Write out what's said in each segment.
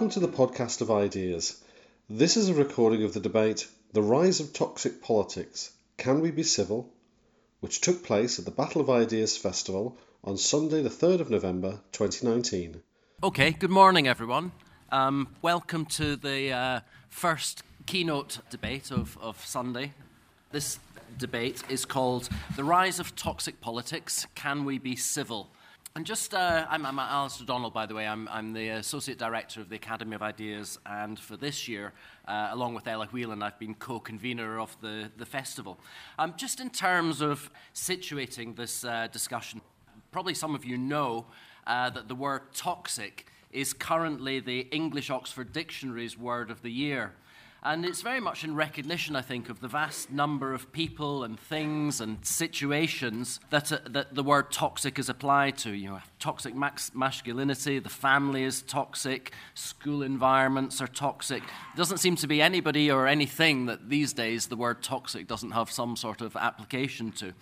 Welcome to the podcast of Ideas. This is a recording of the debate, The Rise of Toxic Politics, Can We Be Civil?, which took place at the Battle of Ideas Festival on Sunday the 3rd of November 2019. Okay, good morning everyone. Welcome to the first keynote debate of Sunday. This debate is called The Rise of Toxic Politics, Can We Be Civil?, and just, I'm Alistair Donald, by the way. I'm the Associate Director of the Academy of Ideas, and for this year, along with Ella Whelan, I've been co-convener of the festival. Just in terms of situating this discussion, probably some of you know that the word toxic is currently the English Oxford Dictionary's word of the year. And it's very much in recognition, I think, of the vast number of people and things and situations that the word toxic is applied to. You know, toxic masculinity, the family is toxic, school environments are toxic. There doesn't seem to be anybody or anything that these days the word toxic doesn't have some sort of application to.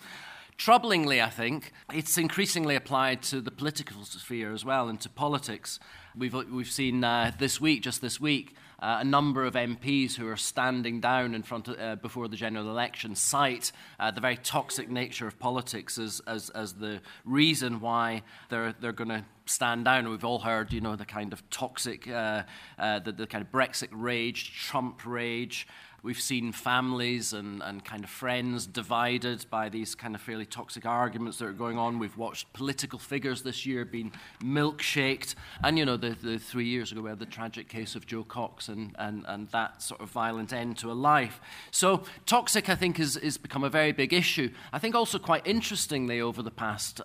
Troublingly, I think, it's increasingly applied to the political sphere as well and to politics. We've seen this week, a number of MPs who are standing down in front of, before the general election cite the very toxic nature of politics as the reason why they're going to stand down. We've all heard, you know, the kind of toxic, the kind of Brexit rage, Trump rage. We've seen families and kind of friends divided by these kind of fairly toxic arguments that are going on. We've watched political figures this year being milkshaked. And, you know, the 3 years ago we had the tragic case of Joe Cox and that sort of violent end to a life. So toxic, I think, is become a very big issue. I think also quite interestingly over the past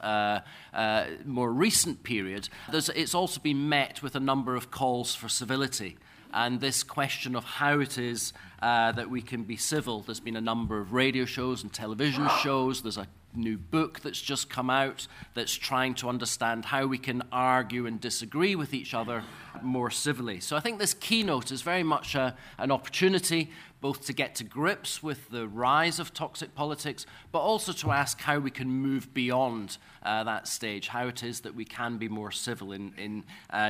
more recent period, it's also been met with a number of calls for civility. And this question of how it is that we can be civil. There's been a number of radio shows and television shows. There's a new book that's just come out that's trying to understand how we can argue and disagree with each other more civilly. So I think this keynote is very much an opportunity both to get to grips with the rise of toxic politics, but also to ask how we can move beyond that stage, how it is that we can be more civil in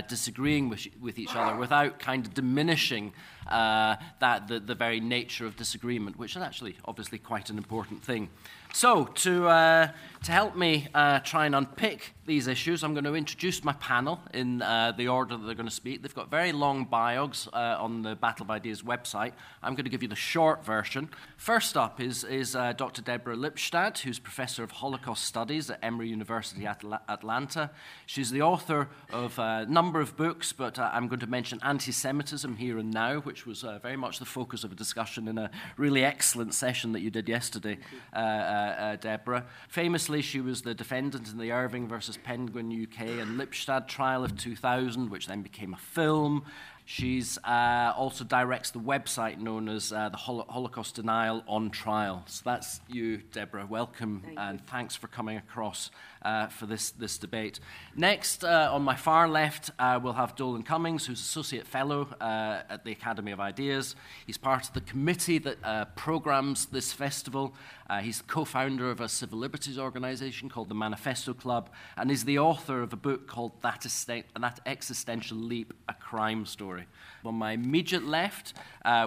disagreeing with each other without kind of diminishing the very nature of disagreement, which is actually obviously quite an important thing. So to help me try and unpick these issues, I'm going to introduce my panel in the order that they're going to speak. They've got very long bios on the Battle of Ideas website. I'm going to give you the short version. First up is Dr. Deborah Lipstadt, who's Professor of Holocaust Studies at Emory University Atlanta. She's the author of a number of books, but I'm going to mention Anti-Semitism Here and Now, which was very much the focus of a discussion in a really excellent session that you did yesterday, Deborah. Famously, she was the defendant in the Irving versus Penguin UK and Lipstadt trial of 2000, which then became a film. She's also directs the website known as the Holocaust Denial on Trial. So that's you, Deborah. Welcome. Thank you. Thanks for coming across for this debate. Next, on my far left, we'll have Dolan Cummings, who's Associate Fellow at the Academy of Ideas. He's part of the committee that programs this festival. He's co-founder of a civil liberties organisation called the Manifesto Club, and is the author of a book called That Existential Leap, A Crime Story. On my immediate left,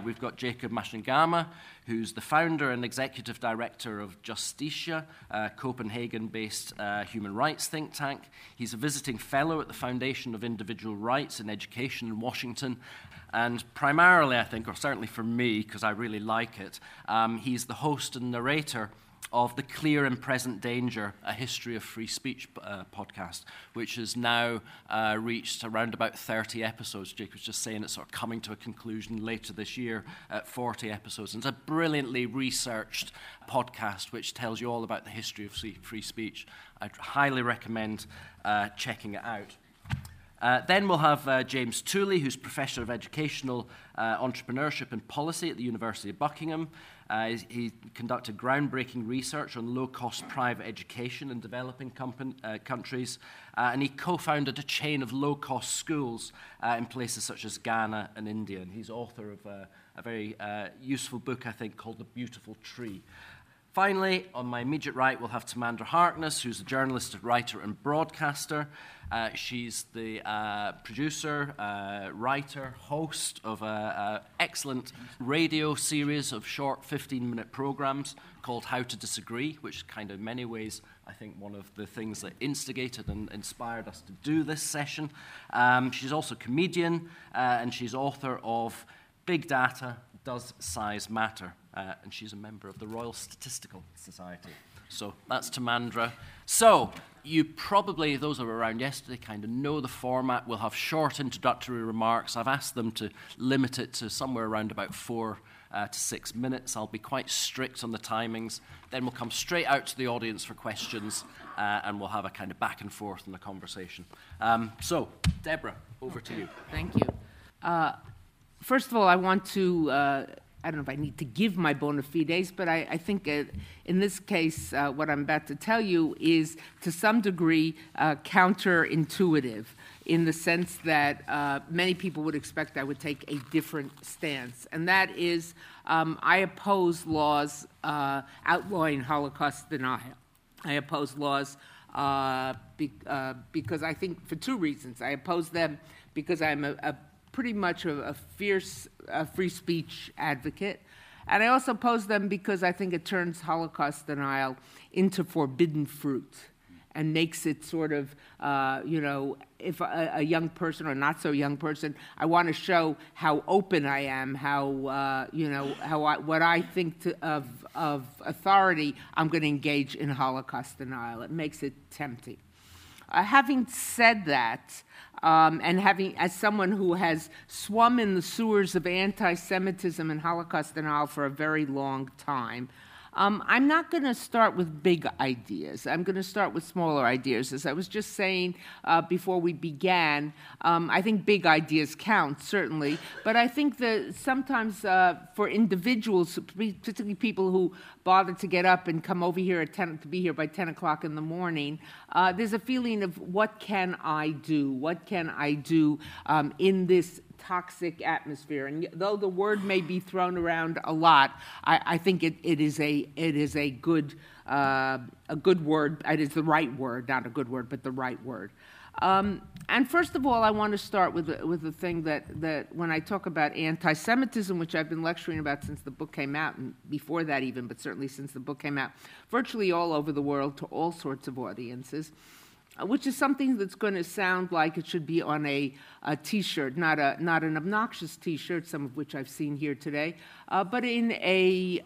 we've got Jacob Mashangama, who's the founder and executive director of Justitia, a Copenhagen-based human rights think tank. He's a visiting fellow at the Foundation of Individual Rights and Education in Washington. And primarily, I think, or certainly for me, because I really like it, he's the host and narrator of the Clear and Present Danger, A History of Free Speech podcast, which has now reached around about 30 episodes. Jake was just saying it's sort of coming to a conclusion later this year at 40 episodes. And it's a brilliantly researched podcast which tells you all about the history of free speech. I highly recommend checking it out. Then we'll have James Tooley, who's Professor of Educational Entrepreneurship and Policy at the University of Buckingham. He conducted groundbreaking research on low-cost private education in developing countries, and he co-founded a chain of low-cost schools in places such as Ghana and India. And he's author of a very useful book, I think, called The Beautiful Tree. Finally, on my immediate right, we'll have Timandra Harkness, who's a journalist, writer, and broadcaster. She's the producer, writer, host of an excellent radio series of short 15-minute programmes called How to Disagree, which kind of in many ways, I think, one of the things that instigated and inspired us to do this session. She's also a comedian, and she's author of Big Data, Does Size Matter? And she's a member of the Royal Statistical Society. So that's Timandra. So you probably, those who were around yesterday, kind of know the format. We'll have short introductory remarks. I've asked them to limit it to somewhere around about 4 to 6 minutes. I'll be quite strict on the timings. Then we'll come straight out to the audience for questions, and we'll have a kind of back and forth in the conversation. So, Deborah, over to you. Thank you. First of all, I want to... I don't know if I need to give my bona fides, but I think in this case, what I'm about to tell you is, to some degree, counterintuitive, in the sense that many people would expect I would take a different stance. And that is, I oppose laws outlawing Holocaust denial. I oppose laws because I think, for two reasons. I oppose them because I'm pretty much a fierce free speech advocate. And I also oppose them because I think it turns Holocaust denial into forbidden fruit and makes it sort of, you know, if a young person or not so young person, I want to show how open I am, how, you know, how what I think of authority, I'm going to engage in Holocaust denial. It makes it tempting. Having said that, and having, as someone who has swum in the sewers of anti-Semitism and Holocaust denial for a very long time, I'm not going to start with big ideas. I'm going to start with smaller ideas. As I was just saying before we began, I think big ideas count, certainly. But I think that sometimes for individuals, particularly people who bother to get up and come over here at 10, to be here by 10 o'clock in the morning, there's a feeling of, what can I do? What can I do in this toxic atmosphere? And though the word may be thrown around a lot, I think it is a good word. It is the right word, not a good word, but the right word. And first of all, I want to start with the thing that when I talk about anti-Semitism, which I've been lecturing about since the book came out, and before that even, but certainly since the book came out, virtually all over the world to all sorts of audiences, which is something that's going to sound like it should be on a T-shirt, not an obnoxious T-shirt, some of which I've seen here today, but in a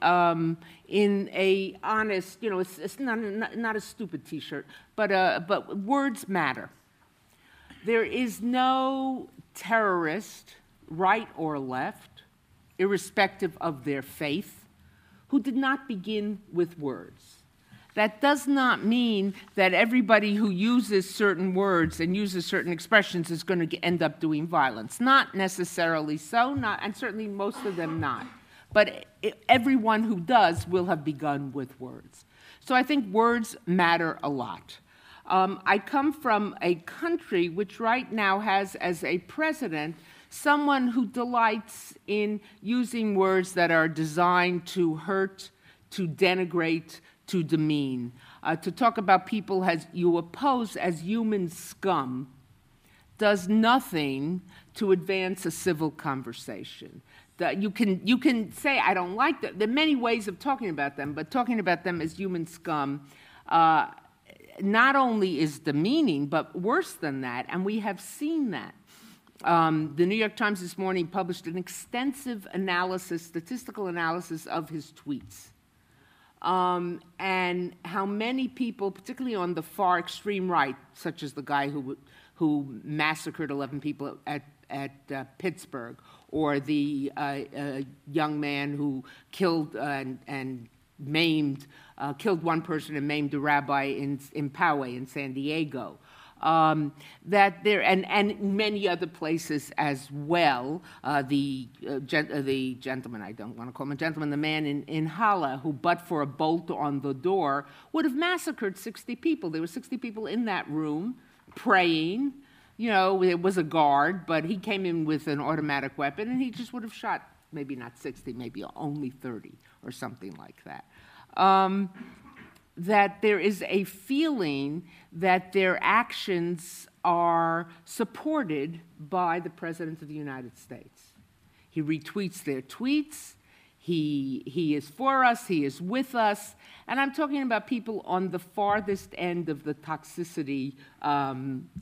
honest, you know, it's not a stupid T-shirt, but words matter. There is no terrorist, right or left, irrespective of their faith, who did not begin with words. That does not mean that everybody who uses certain words and uses certain expressions is going to end up doing violence. Not necessarily so, and certainly most of them not. But everyone who does will have begun with words. So I think words matter a lot. I come from a country which right now has as a president someone who delights in using words that are designed to hurt, to denigrate, to demean, to talk about people as you oppose as human scum does nothing to advance a civil conversation. You can say, I don't like them. There are many ways of talking about them, but talking about them as human scum not only is demeaning, but worse than that, and we have seen that. The New York Times this morning published an extensive analysis, statistical analysis of his tweets. And how many people, particularly on the far extreme right, such as the guy who massacred 11 people at Pittsburgh, or the young man who killed and maimed, killed one person and maimed a rabbi in Poway in San Diego, that there and many other places as well. The gentleman, I don't want to call him a gentleman, the man in Halle, who, but for a bolt on the door, would have massacred 60 people. There were 60 people in that room praying. You know, it was a guard, but he came in with an automatic weapon, and he just would have shot maybe not 60, maybe only 30 or something like that. that there is a feeling that their actions are supported by the President of the United States. He retweets their tweets. He is for us, he is with us, and I'm talking about people on the farthest end of the toxicity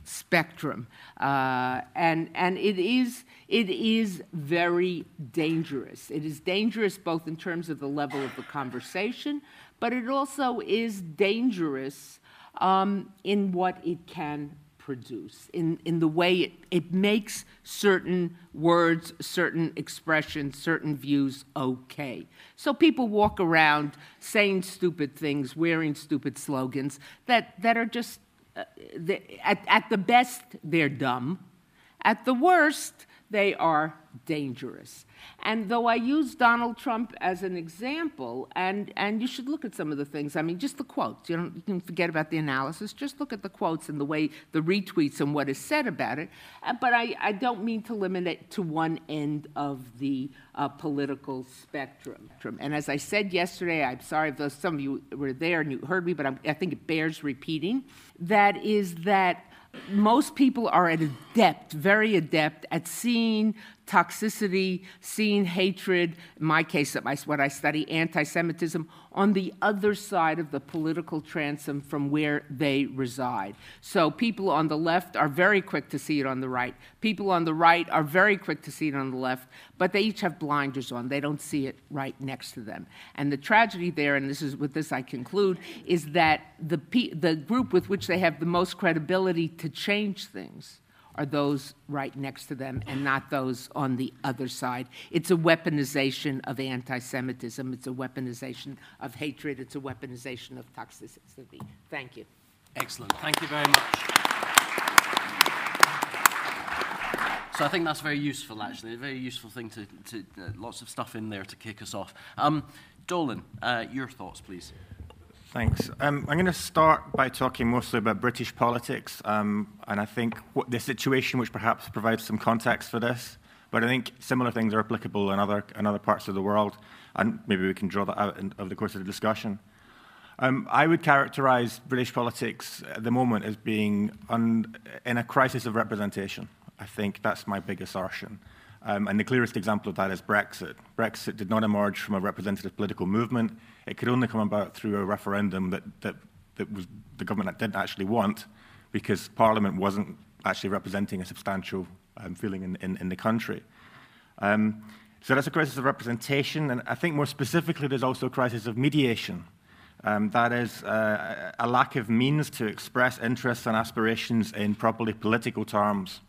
spectrum, and it is very dangerous. It is dangerous both in terms of the level of the conversation, but it also is dangerous in what it can produce, in the way it makes certain words, certain expressions, certain views okay. So people walk around saying stupid things, wearing stupid slogans that are just, at the best, they're dumb. At the worst, they are dangerous. And though I use Donald Trump as an example, and you should look at some of the things, I mean, just the quotes. You can forget about the analysis. Just look at the quotes and the way the retweets and what is said about it. But I don't mean to limit it to one end of the political spectrum. And as I said yesterday, I'm sorry if some of you were there and you heard me, but I think it bears repeating, that is that most people are adept, very adept, at seeing toxicity, seeing hatred, in my case, what I study, anti-Semitism, on the other side of the political transom from where they reside. So people on the left are very quick to see it on the right. People on the right are very quick to see it on the left, but they each have blinders on. They don't see it right next to them. And the tragedy there, and this is with this I conclude, is that the group with which they have the most credibility to change things are those right next to them and not those on the other side. It's a weaponization of anti-Semitism. It's a weaponization of hatred. It's a weaponization of toxicity. Thank you. Excellent. Thank you very much. So I think that's very useful, actually, a very useful thing to lots of stuff in there to kick us off. Dolan, your thoughts, please. Thanks. I'm going to start by talking mostly about British politics, and I think the situation which perhaps provides some context for this, but I think similar things are applicable in other parts of the world, and maybe we can draw that out over the course of the discussion. I would characterize British politics at the moment as being in a crisis of representation. I think that's my big assertion. And the clearest example of that is Brexit. Brexit did not emerge from a representative political movement. It could only come about through a referendum that was the government that didn't actually want, because Parliament wasn't actually representing a substantial feeling in the country. So that's a crisis of representation, and I think more specifically there's also a crisis of mediation. That is a lack of means to express interests and aspirations in properly political terms.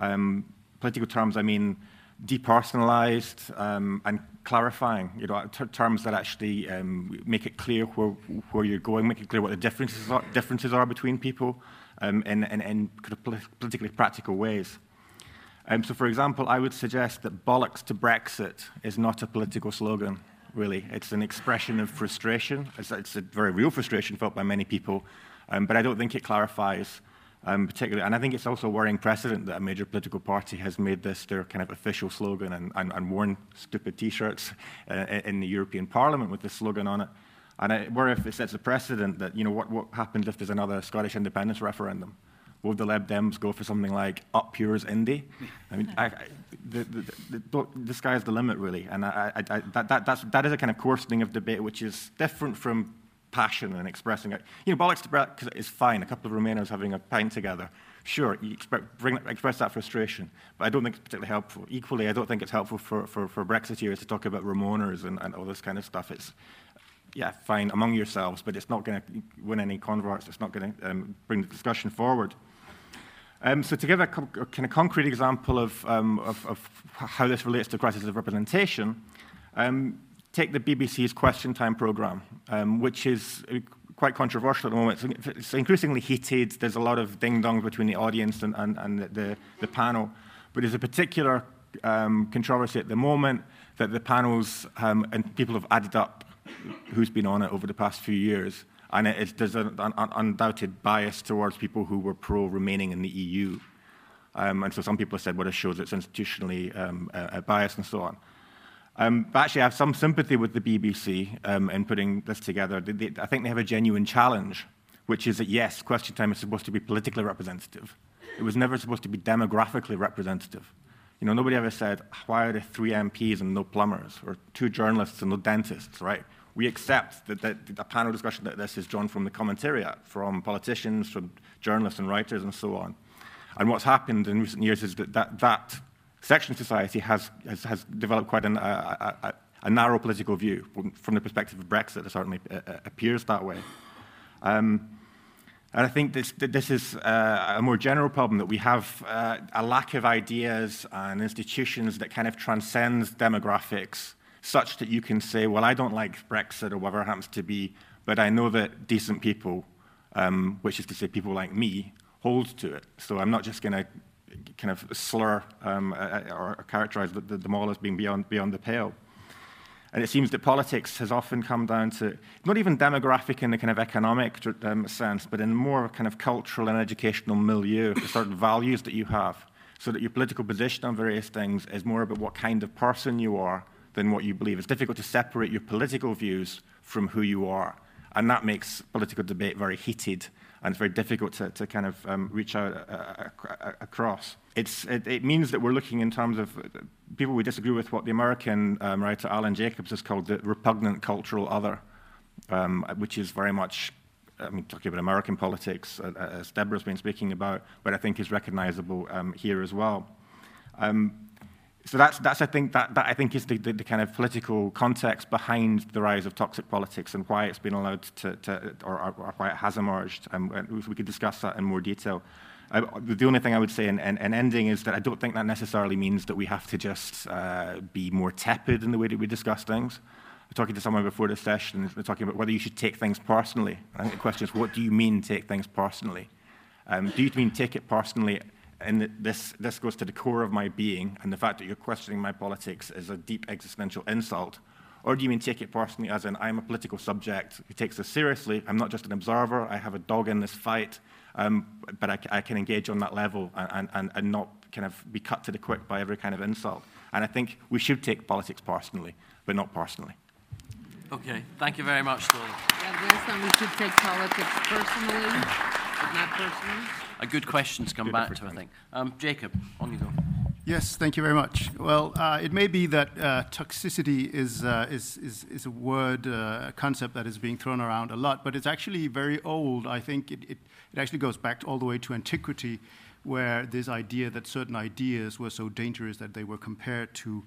Political terms, I mean depersonalized and clarifying, terms that actually make it clear where you're going, make it clear what the differences are between people in politically practical ways. So, for example, I would suggest that bollocks to Brexit is not a political slogan, really. It's an expression of frustration. It's a very real frustration felt by many people, but I don't think it clarifies. Particularly, and I think it's also a worrying precedent that a major political party has made this their kind of official slogan and worn stupid T-shirts in the European Parliament with this slogan on it. And I worry if it sets a precedent that, what happens if there's another Scottish independence referendum? Will the Lib Dems go for something like "Up Yours, Indy"? I mean, the sky's the limit, really. And that is a kind of coarsening of debate, which is different from passion and expressing it. Bollocks to Brexit is fine. A couple of Remainers having a pint together. Sure, you express that frustration, but I don't think it's particularly helpful. Equally, I don't think it's helpful for Brexiteers to talk about Ramoners and all this kind of stuff. It's, fine among yourselves, but it's not going to win any converts. It's not going to bring the discussion forward. So to give a kind of concrete example of how this relates to crisis of representation, take the BBC's Question Time programme, which is quite controversial at the moment. It's increasingly heated. There's a lot of ding-dongs between the audience and the panel. But there's a particular controversy at the moment that the panels and people have added up who's been on it over the past few years. And there's an undoubted bias towards people who were pro-remaining in the EU. And so some people have said, well, it shows it's institutionally biased and so on. Actually, I have some sympathy with the BBC in putting this together. I think they have a genuine challenge, which is that, yes, Question Time is supposed to be politically representative. It was never supposed to be demographically representative. You know, nobody ever said, why are there 3 MPs and no plumbers, or 2 journalists and no dentists, right? We accept that the panel discussion that this is drawn from the commentariat, from politicians, from journalists and writers, and so on. And what's happened in recent years is that section of society has developed quite a narrow political view. From the perspective of Brexit, it certainly appears that way. And I think this is a more general problem, that we have a lack of ideas and institutions that kind of transcends demographics, such that you can say, well, I don't like Brexit or whatever it happens to be, but I know that decent people, which is to say people like me, hold to it. So I'm not just going to kind of slur or characterize them all as being beyond the pale. And it seems that politics has often come down to, not even demographic in the kind of economic sense, but in more kind of cultural and educational milieu, the certain values that you have, so that your political position on various things is more about what kind of person you are than what you believe. It's difficult to separate your political views from who you are, and that makes political debate very heated, and it's very difficult to kind of reach out across. It means that we're looking in terms of people we disagree with, what the American writer Alan Jacobs has called the repugnant cultural other, which is very much, I mean, talking about American politics, as Deborah's been speaking about, but I think is recognizable here as well. So that's I think that I think is the kind of political context behind the rise of toxic politics and why it's been allowed or why it has emerged. We could discuss that in more detail. The only thing I would say in ending is that I don't think that necessarily means that we have to just be more tepid in the way that we discuss things. I was talking to someone before this session, we're talking about whether you should take things personally. I think the question is, what do you mean take things personally? Do you mean take it personally? And this goes to the core of my being, and the fact that you're questioning my politics is a deep existential insult. Or do you mean take it personally as in, I'm a political subject who takes this seriously, I'm not just an observer, I have a dog in this fight, but I can engage on that level and not kind of be cut to the quick by every kind of insult. And I think we should take politics personally, but not personally. Okay, thank you very much, Dolan. Yes, and we should take politics personally, but not personally. A good question to come back to, I think. Jacob, on you go. Yes, thank you very much. Well, it may be that toxicity is a word, a concept that is being thrown around a lot, but it's actually very old. I think it actually goes back all the way to antiquity, where this idea that certain ideas were so dangerous that they were compared to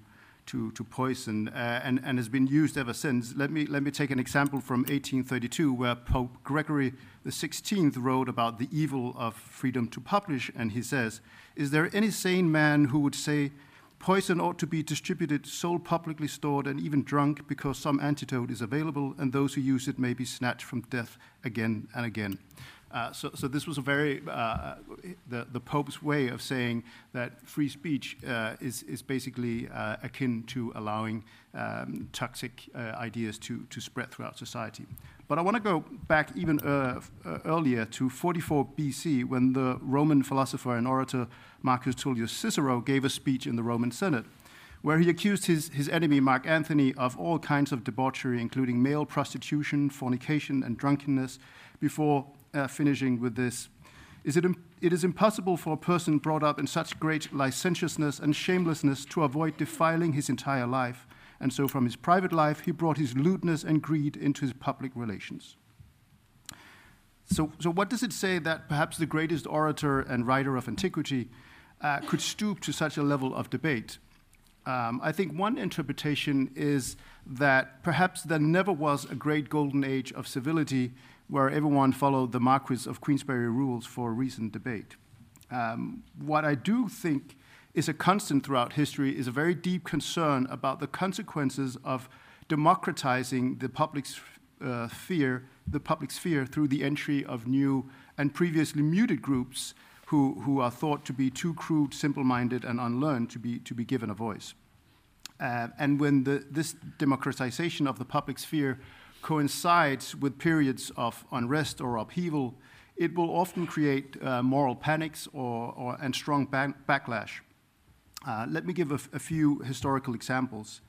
poison, and has been used ever since. Let me take an example from 1832, where Pope Gregory XVI wrote about the evil of freedom to publish, and he says, "Is there any sane man who would say poison ought to be distributed, sold, publicly stored, and even drunk, because some antidote is available, and those who use it may be snatched from death again and again?" So this was a very the Pope's way of saying that free speech is basically akin to allowing toxic ideas to spread throughout society. But I want to go back even earlier to 44 BC, when the Roman philosopher and orator Marcus Tullius Cicero gave a speech in the Roman Senate, where he accused his enemy Mark Antony of all kinds of debauchery, including male prostitution, fornication, and drunkenness, before finishing with this: "It is impossible for a person brought up in such great licentiousness and shamelessness to avoid defiling his entire life, and so from his private life he brought his lewdness and greed into his public relations." So what does it say that perhaps the greatest orator and writer of antiquity could stoop to such a level of debate? I think one interpretation is that perhaps there never was a great golden age of civility where everyone followed the Marquis of Queensberry rules for a recent debate. What I do think is a constant throughout history is a very deep concern about the consequences of democratizing the public sphere through the entry of new and previously muted groups who are thought to be too crude, simple-minded, and unlearned to be given a voice. And when this democratization of the public sphere coincides with periods of unrest or upheaval, it will often create moral panics and strong backlash. Let me give a few historical examples.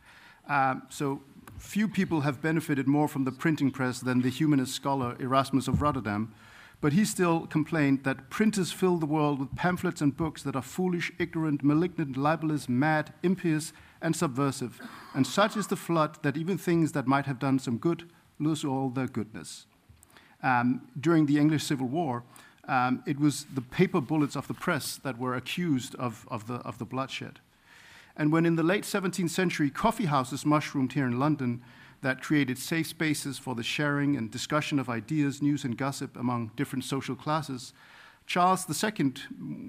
So few people have benefited more from the printing press than the humanist scholar Erasmus of Rotterdam, but he still complained that printers fill the world with pamphlets and books that are foolish, ignorant, malignant, libelous, mad, impious, and subversive. And such is the flood that even things that might have done some good lose all their goodness. During the English Civil War, it was the paper bullets of the press that were accused of the bloodshed. And when in the late 17th century coffee houses mushroomed here in London that created safe spaces for the sharing and discussion of ideas, news, and gossip among different social classes, Charles II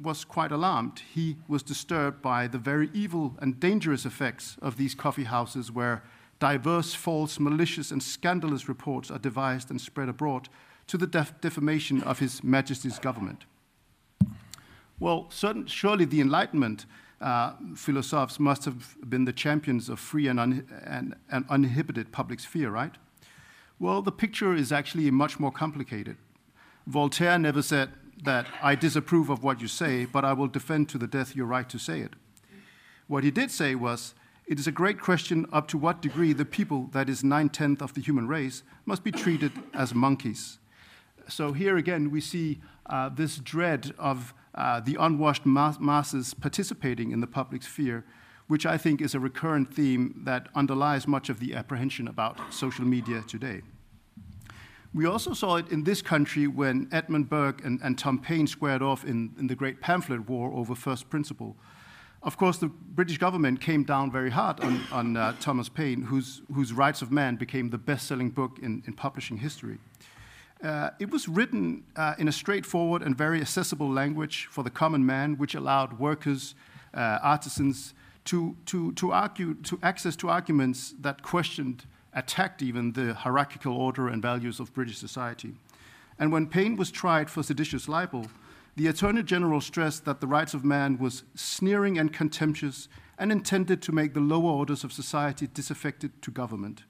was quite alarmed. He was disturbed by the very evil and dangerous effects of these coffee houses where diverse, false, malicious, and scandalous reports are devised and spread abroad to the defamation of His Majesty's government. Well, surely the Enlightenment philosophers must have been the champions of free and uninhibited public sphere, right? Well, the picture is actually much more complicated. Voltaire never said that I disapprove of what you say, but I will defend to the death your right to say it. What he did say was, it is a great question up to what degree the people, that is 9/10 of the human race, must be treated as monkeys. So here again we see this dread of the unwashed masses participating in the public sphere, which I think is a recurrent theme that underlies much of the apprehension about social media today. We also saw it in this country when Edmund Burke and Tom Paine squared off in the great pamphlet war over first principle. Of course, the British government came down very hard on Thomas Paine, whose Rights of Man became the best-selling book in publishing history. It was written in a straightforward and very accessible language for the common man, which allowed workers, artisans, to access arguments that questioned, attacked even the hierarchical order and values of British society. And when Paine was tried for seditious libel, the Attorney General stressed that the Rights of Man was sneering and contemptuous and intended to make the lower orders of society disaffected to government.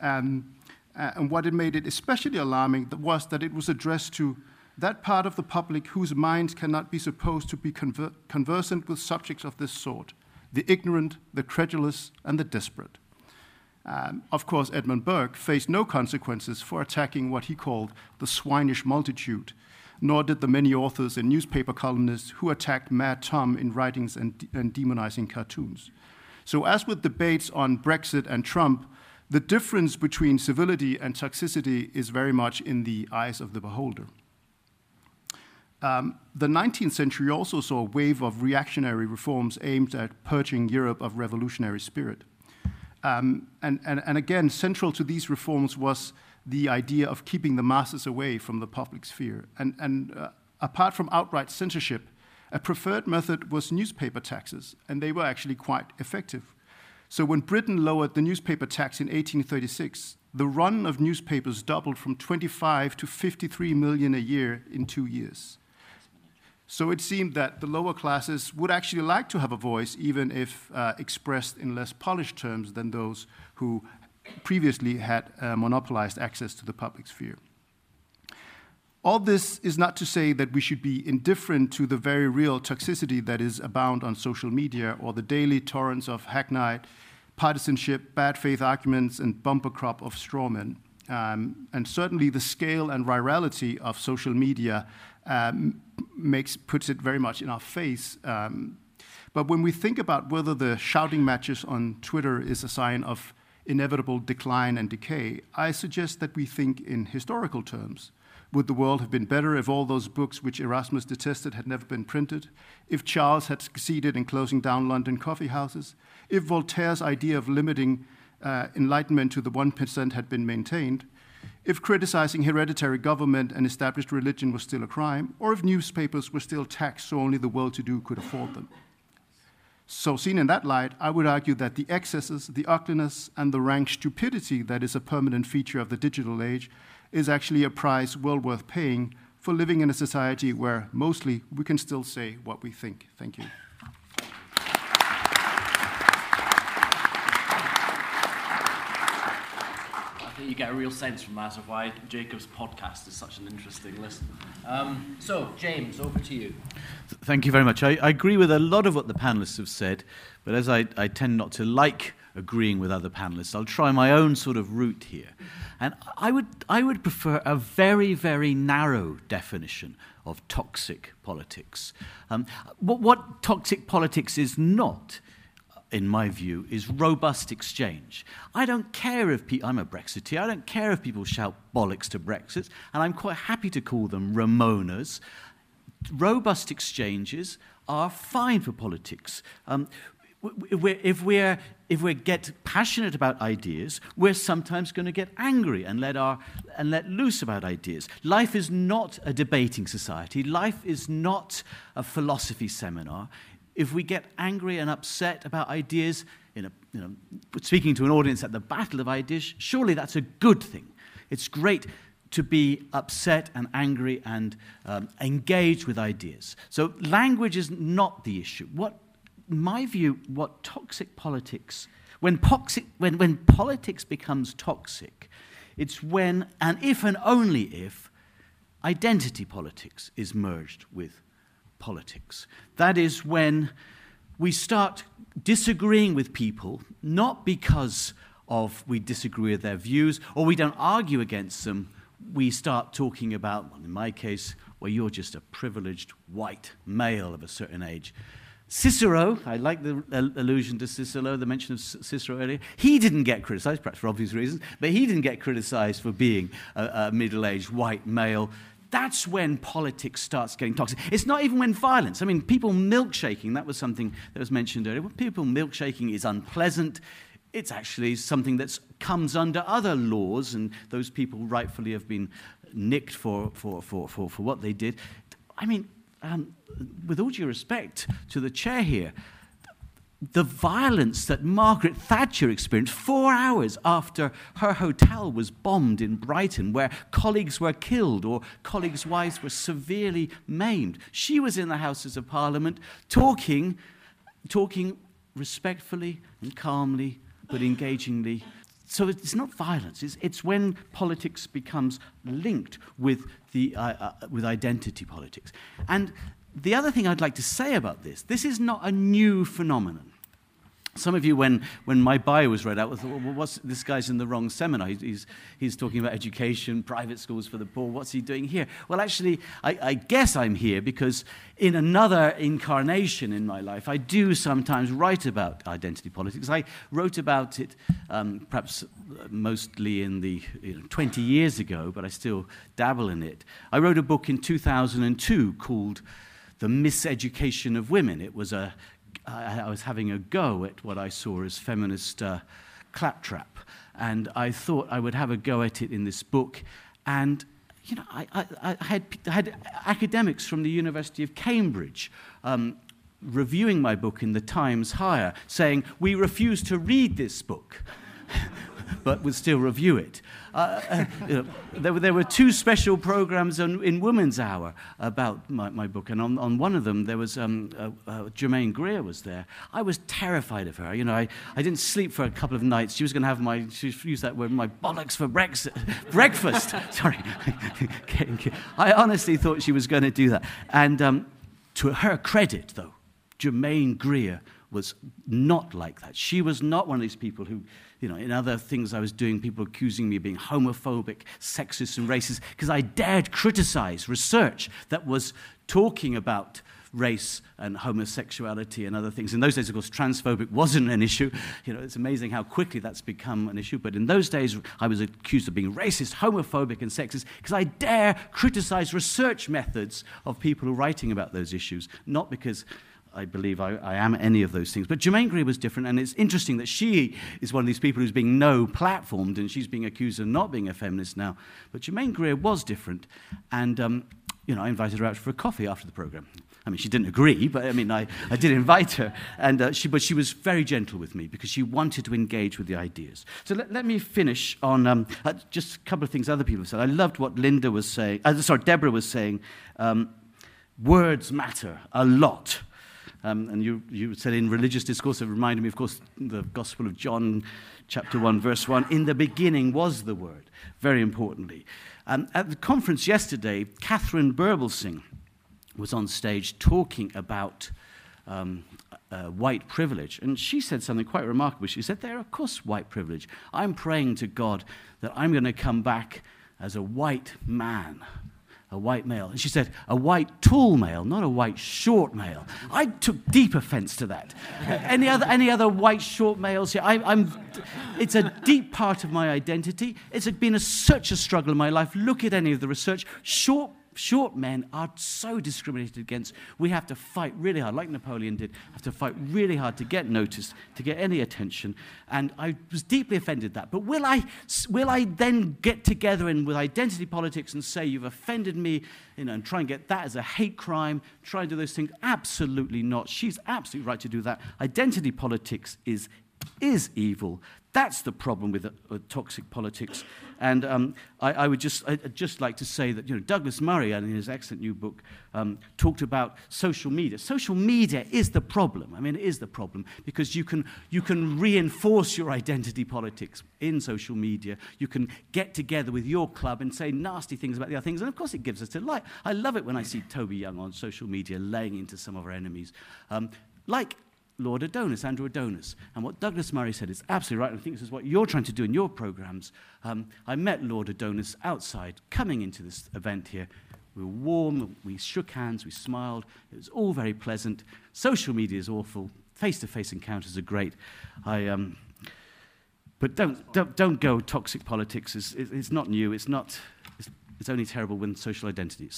And what it made it especially alarming was that it was addressed to that part of the public whose minds cannot be supposed to be conversant with subjects of this sort, the ignorant, the credulous, and the desperate. Of course, Edmund Burke faced no consequences for attacking what he called the swinish multitude, nor did the many authors and newspaper columnists who attacked Mad Tom in writings and demonizing cartoons. So as with debates on Brexit and Trump, the difference between civility and toxicity is very much in the eyes of the beholder. The 19th century also saw a wave of reactionary reforms aimed at purging Europe of revolutionary spirit. And again, central to these reforms was the idea of keeping the masses away from the public sphere. And apart from outright censorship, a preferred method was newspaper taxes, and they were actually quite effective. So when Britain lowered the newspaper tax in 1836, the run of newspapers doubled from 25 to 53 million a year in 2 years. So it seemed that the lower classes would actually like to have a voice, even if expressed in less polished terms than those who previously had monopolized access to the public sphere. All this is not to say that we should be indifferent to the very real toxicity that is abound on social media or the daily torrents of hackneyed partisanship, bad faith arguments, and bumper crop of strawmen. And certainly the scale and virality of social media puts it very much in our face. But when we think about whether the shouting matches on Twitter is a sign of inevitable decline and decay, I suggest that we think in historical terms. Would the world have been better if all those books which Erasmus detested had never been printed? If Charles had succeeded in closing down London coffee houses? If Voltaire's idea of limiting Enlightenment to the 1% had been maintained? If criticizing hereditary government and established religion was still a crime? Or if newspapers were still taxed so only the well-to-do could afford them? So seen in that light, I would argue that the excesses, the ugliness, and the rank stupidity that is a permanent feature of the digital age is actually a price well worth paying for living in a society where mostly we can still say what we think. Thank you. I think you get a real sense from that of why Jacob's podcast is such an interesting listen. So, James, over to you. Thank you very much. I agree with a lot of what the panelists have said, but as I tend not to like agreeing with other panelists. I'll try my own sort of route here. And I would prefer a very, very narrow definition of toxic politics. What toxic politics is not, in my view, is robust exchange. I don't care if I'm a Brexiteer. I don't care if people shout bollocks to Brexit, and I'm quite happy to call them Ramonas. Robust exchanges are fine for politics. If we get passionate about ideas, we're sometimes going to get angry and let loose about ideas. Life is not a debating society. Life is not a philosophy seminar. If we get angry and upset about ideas, speaking to an audience at the Battle of Ideas, surely that's a good thing. It's great to be upset and angry and engage with ideas. So language is not the issue. In my view, toxic politics, when politics becomes toxic, it's when, and if and only if, identity politics is merged with politics. That is when we start disagreeing with people, not because of we disagree with their views or we don't argue against them. We start talking about, in my case, well, you're just a privileged white male of a certain age. Cicero, I like the allusion to Cicero, the mention of Cicero earlier. He didn't get criticized, perhaps for obvious reasons, but he didn't get criticized for being a middle-aged white male. That's when politics starts getting toxic. It's not even when violence. I mean, people milkshaking, that was something that was mentioned earlier. When people milkshaking is unpleasant, it's actually something that comes under other laws, and those people rightfully have been nicked for what they did. I mean, with all due respect to the chair here, the violence that Margaret Thatcher experienced 4 hours after her hotel was bombed in Brighton, where colleagues were killed or colleagues' wives were severely maimed. She was in the Houses of Parliament talking respectfully and calmly but engagingly. So it's not violence. It's when politics becomes linked with identity politics. And the other thing I'd like to say about this is not a new phenomenon. Some of you, when my bio was read out, thought, well, this guy's in the wrong seminar. He's talking about education, private schools for the poor. What's he doing here? Well, actually, I guess I'm here because in another incarnation in my life, I do sometimes write about identity politics. I wrote about it perhaps mostly in 20 years ago, but I still dabble in it. I wrote a book in 2002 called The Miseducation of Women. It was I was having a go at what I saw as feminist claptrap, and I thought I would have a go at it in this book. And I had academics from the University of Cambridge reviewing my book in the Times Higher, saying we refuse to read this book, but would still review it. There were two special programs in Women's Hour about my book, and on one of them there was Jermaine Greer was there. I was terrified of her. I didn't sleep for a couple of nights. She was going to have she used that word, my bollocks for breakfast. Sorry. I honestly thought she was going to do that. And to her credit, though, Jermaine Greer was not like that. She was not one of these people who, in other things I was doing, people accusing me of being homophobic, sexist, and racist, because I dared criticize research that was talking about race and homosexuality and other things. In those days, of course, transphobic wasn't an issue. It's amazing how quickly that's become an issue. But in those days, I was accused of being racist, homophobic, and sexist because I dare criticize research methods of people who are writing about those issues, not because I believe I am any of those things. But Jermaine Greer was different, and it's interesting that she is one of these people who's being no-platformed, and she's being accused of not being a feminist now. But Jermaine Greer was different, and I invited her out for a coffee after the program. I mean, she didn't agree, but I did invite her, and she was very gentle with me because she wanted to engage with the ideas. So let me finish on just a couple of things other people have said. I loved what Deborah was saying. Words matter a lot. And you said in religious discourse, it reminded me, of course, the Gospel of John, chapter 1, verse 1, in the beginning was the Word, very importantly. At the conference yesterday, Catherine Burblesing was on stage talking about white privilege. And she said something quite remarkable. She said, there, of course, white privilege. I'm praying to God that I'm going to come back as a white man, a white male. And she said, a white tall male, not a white short male. I took deep offense to that. Any other white short males here? It's a deep part of my identity. It's been such a struggle in my life. Look at any of the research. Short men are so discriminated against. We have to fight really hard, like Napoleon did, have to fight really hard to get noticed, to get any attention. And I was deeply offended that. But will I then get together in with identity politics and say, you've offended me, and try and get that as a hate crime, try and do those things? Absolutely not. She's absolutely right to do that. Identity politics is evil. That's the problem with toxic politics. And I'd just like to say that Douglas Murray, in his excellent new book, talked about social media. Social media is the problem. I mean, it is the problem because you can reinforce your identity politics in social media. You can get together with your club and say nasty things about the other things. And of course, it gives us delight. I love it when I see Toby Young on social media laying into some of our enemies, like Lord Adonis, Andrew Adonis. And what Douglas Murray said is absolutely right, and I think this is what you're trying to do in your programs. I met Lord Adonis outside coming into this event here. We were warm, we shook hands, we smiled. It was all very pleasant. Social media is awful. Face-to-face encounters are great. But don't go toxic politics. It's not new. It's only terrible when social identity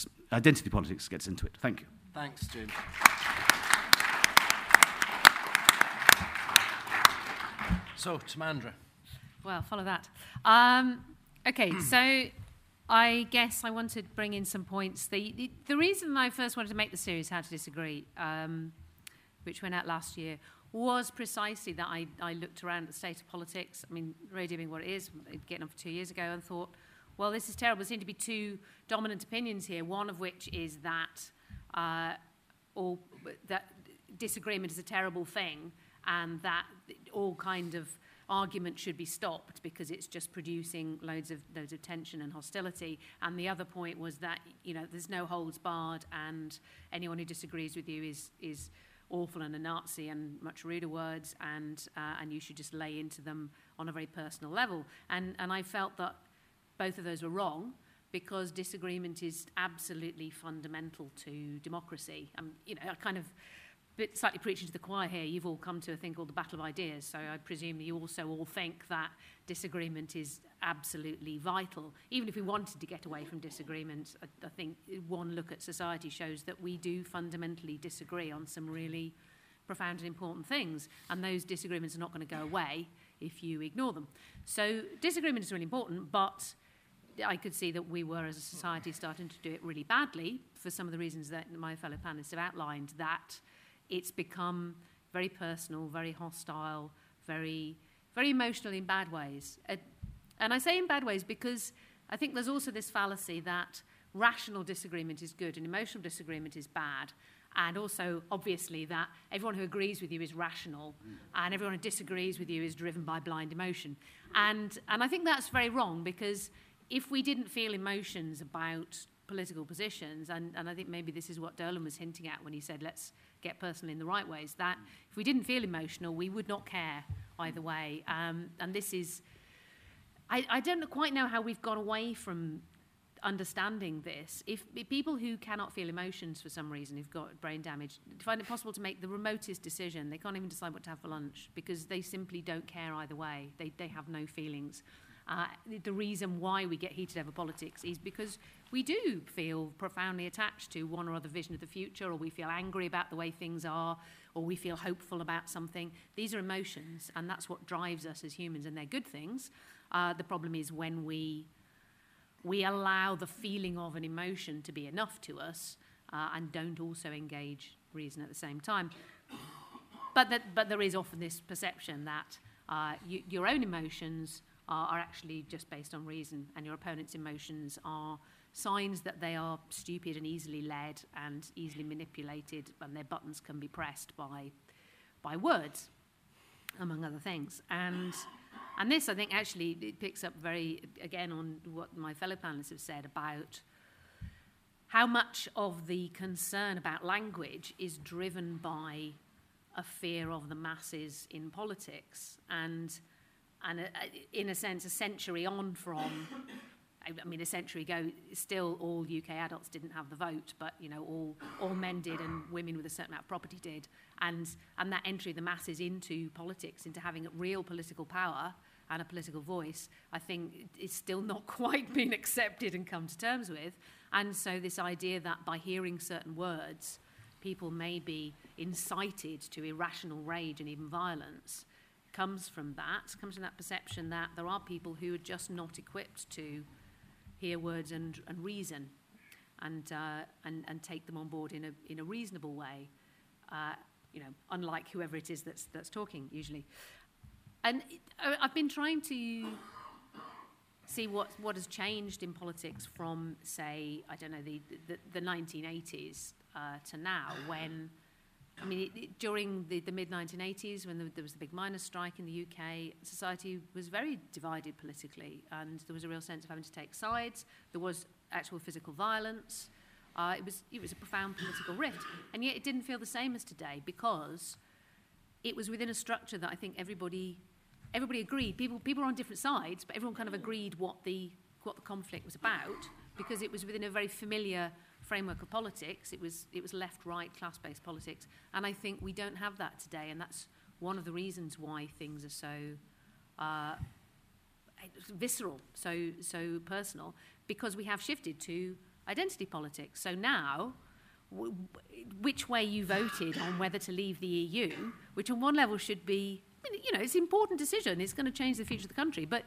politics gets into it. Thank you. Thanks, Jim. So, Timandra. Well, follow that. Okay, so I guess I wanted to bring in some points. The reason I first wanted to make the series, How to Disagree, which went out last year, was precisely that I looked around at the state of politics. I mean, radio being what it is, getting on for 2 years ago, and thought, well, this is terrible. There seem to be two dominant opinions here, one of which is that that disagreement is a terrible thing, and that all kind of argument should be stopped because it's just producing loads of tension and hostility. And the other point was that there's no holds barred, and anyone who disagrees with you is awful and a Nazi and much ruder words, and you should just lay into them on a very personal level. And I felt that both of those were wrong, because disagreement is absolutely fundamental to democracy. I kind of bit slightly preaching to the choir here. You've all come to a thing called the Battle of Ideas, so I presume you also all think that disagreement is absolutely vital. Even if we wanted to get away from disagreements, I think one look at society shows that we do fundamentally disagree on some really profound and important things, and those disagreements are not going to go away if you ignore them. So disagreement is really important, but I could see that we were, as a society, starting to do it really badly for some of the reasons that my fellow panellists have outlined, that it's become very personal, very hostile, very, very emotional in bad ways. And I say in bad ways because I think there's also this fallacy that rational disagreement is good and emotional disagreement is bad. And also, obviously, that everyone who agrees with you is rational and everyone who disagrees with you is driven by blind emotion. And I think that's very wrong, because if we didn't feel emotions about political positions, and I think maybe this is what Dolan was hinting at when he said, let's get personal in the right ways, that if we didn't feel emotional, we would not care either way. And this is, I don't quite know how we've gone away from understanding this. If people who cannot feel emotions for some reason, who've got brain damage, find it possible to make the remotest decision. They can't even decide what to have for lunch because they simply don't care either way. They have no feelings. The reason why we get heated over politics is because we do feel profoundly attached to one or other vision of the future, or we feel angry about the way things are, or we feel hopeful about something. These are emotions, and that's what drives us as humans, and they're good things. The problem is when we allow the feeling of an emotion to be enough to us, and don't also engage reason at the same time. But there is often this perception that your own emotions are actually just based on reason, and your opponent's emotions are signs that they are stupid and easily led and easily manipulated, and their buttons can be pressed by words, among other things. And this, I think, actually it picks up very, again, on what my fellow panellists have said about how much of the concern about language is driven by a fear of the masses in politics, and in a sense, a century on from, I mean, a century ago, still all UK adults didn't have the vote, but you know, all men did, and women with a certain amount of property did, and that entry of the masses into politics, into having real political power and a political voice, I think is still not quite been accepted and come to terms with. And so this idea that by hearing certain words, people may be incited to irrational rage and even violence comes from that perception that there are people who are just not equipped to hear words and reason and take them on board in a reasonable way, you know, unlike whoever it is that's talking usually. And I've been trying to see what has changed in politics from, say, I don't know, the 1980s to now, when, I mean, during the mid-1980s, when there was the big miners' strike in the UK, society was very divided politically, and there was a real sense of having to take sides. There was actual physical violence. It was a profound political rift, and yet it didn't feel the same as today, because it was within a structure that I think everybody agreed. People were on different sides, but everyone kind of agreed what the conflict was about, because it was within a very familiar framework of politics. It was left-right, class-based politics, and I think we don't have that today, and that's one of the reasons why things are so visceral, so personal, because we have shifted to identity politics. So now, which way you voted on whether to leave the EU, which on one level should be, you know, it's an important decision. It's going to change the future of the country. But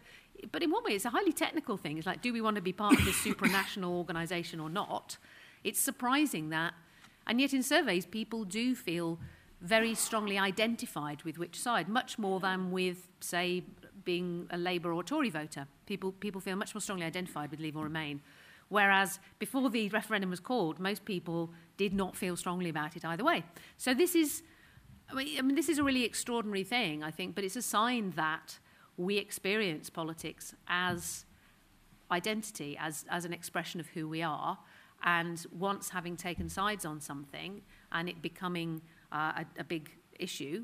in one way, it's a highly technical thing. It's like, do we want to be part of this supranational organisation or not? It's surprising that. And yet in surveys, people do feel very strongly identified with which side, much more than with, say, being a Labour or Tory voter. People feel much more strongly identified with Leave or Remain. Whereas before the referendum was called, most people did not feel strongly about it either way. So this is... I mean, this is a really extraordinary thing, I think, but it's a sign that we experience politics as identity, as an expression of who we are, and once having taken sides on something and it becoming a big issue,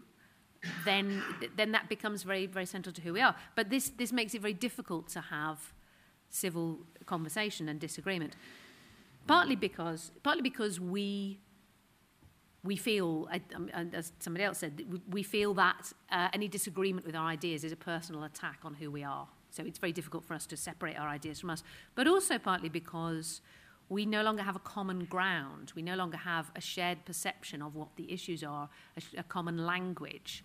then that becomes very, very central to who we are. But this makes it very difficult to have civil conversation and disagreement, partly because we feel, as somebody else said, we feel that any disagreement with our ideas is a personal attack on who we are. So it's very difficult for us to separate our ideas from us. But also partly because we no longer have a common ground. We no longer have a shared perception of what the issues are, a common language.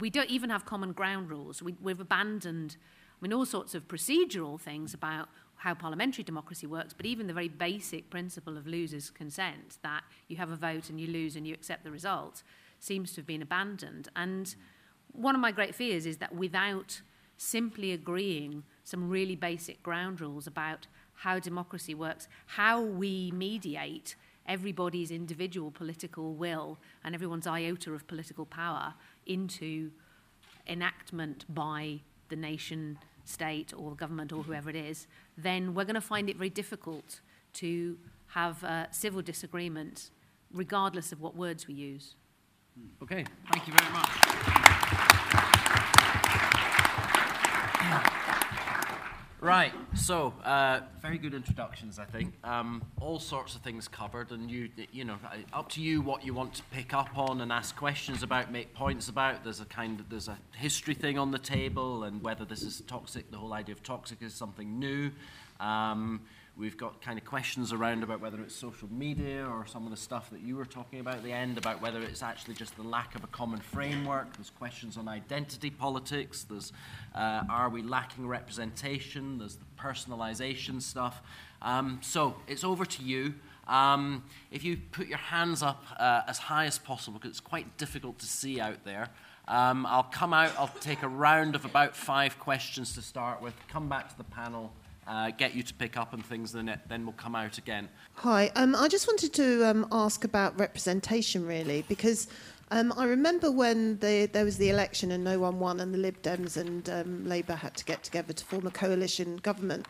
We don't even have common ground rules. We've abandoned, I mean, all sorts of procedural things about how parliamentary democracy works, but even the very basic principle of losers' consent, that you have a vote and you lose and you accept the result, seems to have been abandoned. And one of my great fears is that without simply agreeing some really basic ground rules about how democracy works, how we mediate everybody's individual political will and everyone's iota of political power into enactment by the nation, state or government or whoever it is, then we're going to find it very difficult to have civil disagreement regardless of what words we use. Okay, thank you very much. Right, so very good introductions, I think. All sorts of things covered, and you know, up to you what you want to pick up on and ask questions about, make points about. There's a history thing on the table, and whether this is toxic, the whole idea of toxic is something new. We've got kind of questions around about whether it's social media or some of the stuff that you were talking about at the end, about whether it's actually just the lack of a common framework. There's questions on identity politics. There's are we lacking representation? There's the personalization stuff. So it's over to you. If you put your hands up as high as possible, because it's quite difficult to see out there. I'll come out. I'll take a round of about 5 questions to start with, come back to the panel, get you to pick up on things, and then we'll come out again. Hi, I just wanted to ask about representation, really, because I remember when there was the election and no one won, and the Lib Dems and Labour had to get together to form a coalition government.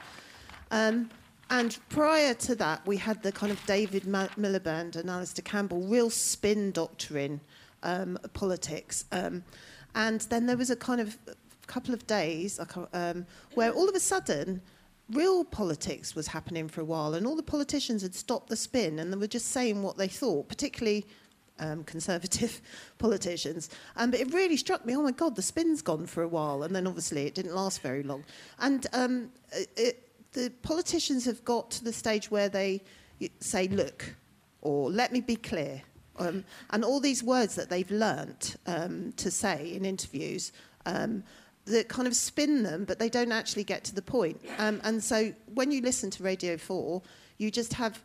And prior to that, we had the kind of David Miliband and Alistair Campbell real spin doctrine politics. And then there was a kind of couple of days where all of a sudden real politics was happening for a while, and all the politicians had stopped the spin and they were just saying what they thought, particularly conservative politicians. But it really struck me, oh my God, the spin's gone for a while. And then obviously it didn't last very long. And the politicians have got to the stage where they say, look, or let me be clear. And all these words that they've learnt to say in interviews that kind of spin them, but they don't actually get to the point. And so when you listen to Radio 4, you just have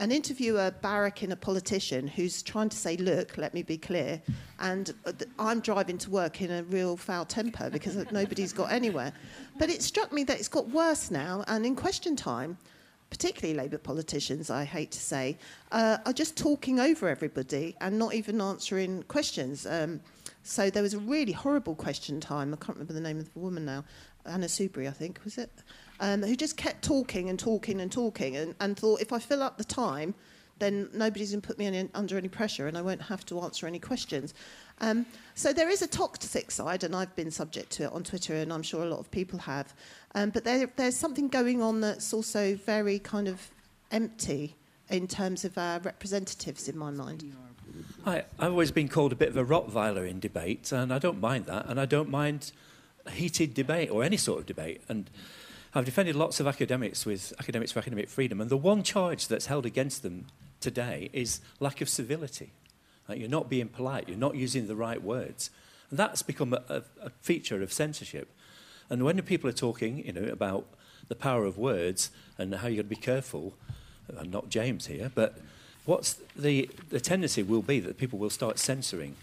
an interviewer barracking a politician who's trying to say, look, let me be clear, and I'm driving to work in a real foul temper because nobody's got anywhere. But it struck me that it's got worse now, and in Question Time, particularly Labour politicians, I hate to say, are just talking over everybody and not even answering questions. So there was a really horrible Question Time, I can't remember the name of the woman now, Anna Soubry, I think, was it? Who just kept talking and talking and talking and thought, if I fill up the time, then nobody's going to put me under any pressure and I won't have to answer any questions. So there is a toxic side, and I've been subject to it on Twitter, and I'm sure a lot of people have. But there's something going on that's also very kind of empty in terms of our representatives, in my mind. I've always been called a bit of a Rottweiler in debate, and I don't mind that, and I don't mind heated debate or any sort of debate. And I've defended lots of academics with Academics for Academic Freedom, and the one charge that's held against them today is lack of civility. Like, you're not being polite, you're not using the right words. And that's become a feature of censorship. And when people are talking, you know, about the power of words and how you've got to be careful, I'm not James here, but what's the tendency will be that people will start censoring.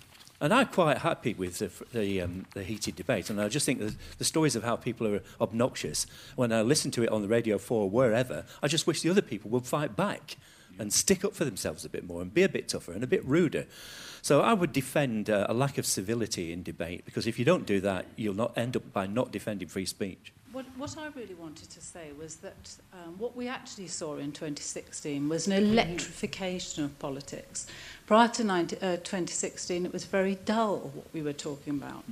And I'm quite happy with the heated debate, and I just think the stories of how people are obnoxious, when I listen to it on the Radio 4 or wherever, I just wish the other people would fight back and stick up for themselves a bit more and be a bit tougher and a bit ruder. So I would defend a lack of civility in debate, because if you don't do that, you'll not end up by not defending free speech. What I really wanted to say was that what we actually saw in 2016 was an electrification of politics. Prior to 2016, it was very dull what we were talking about.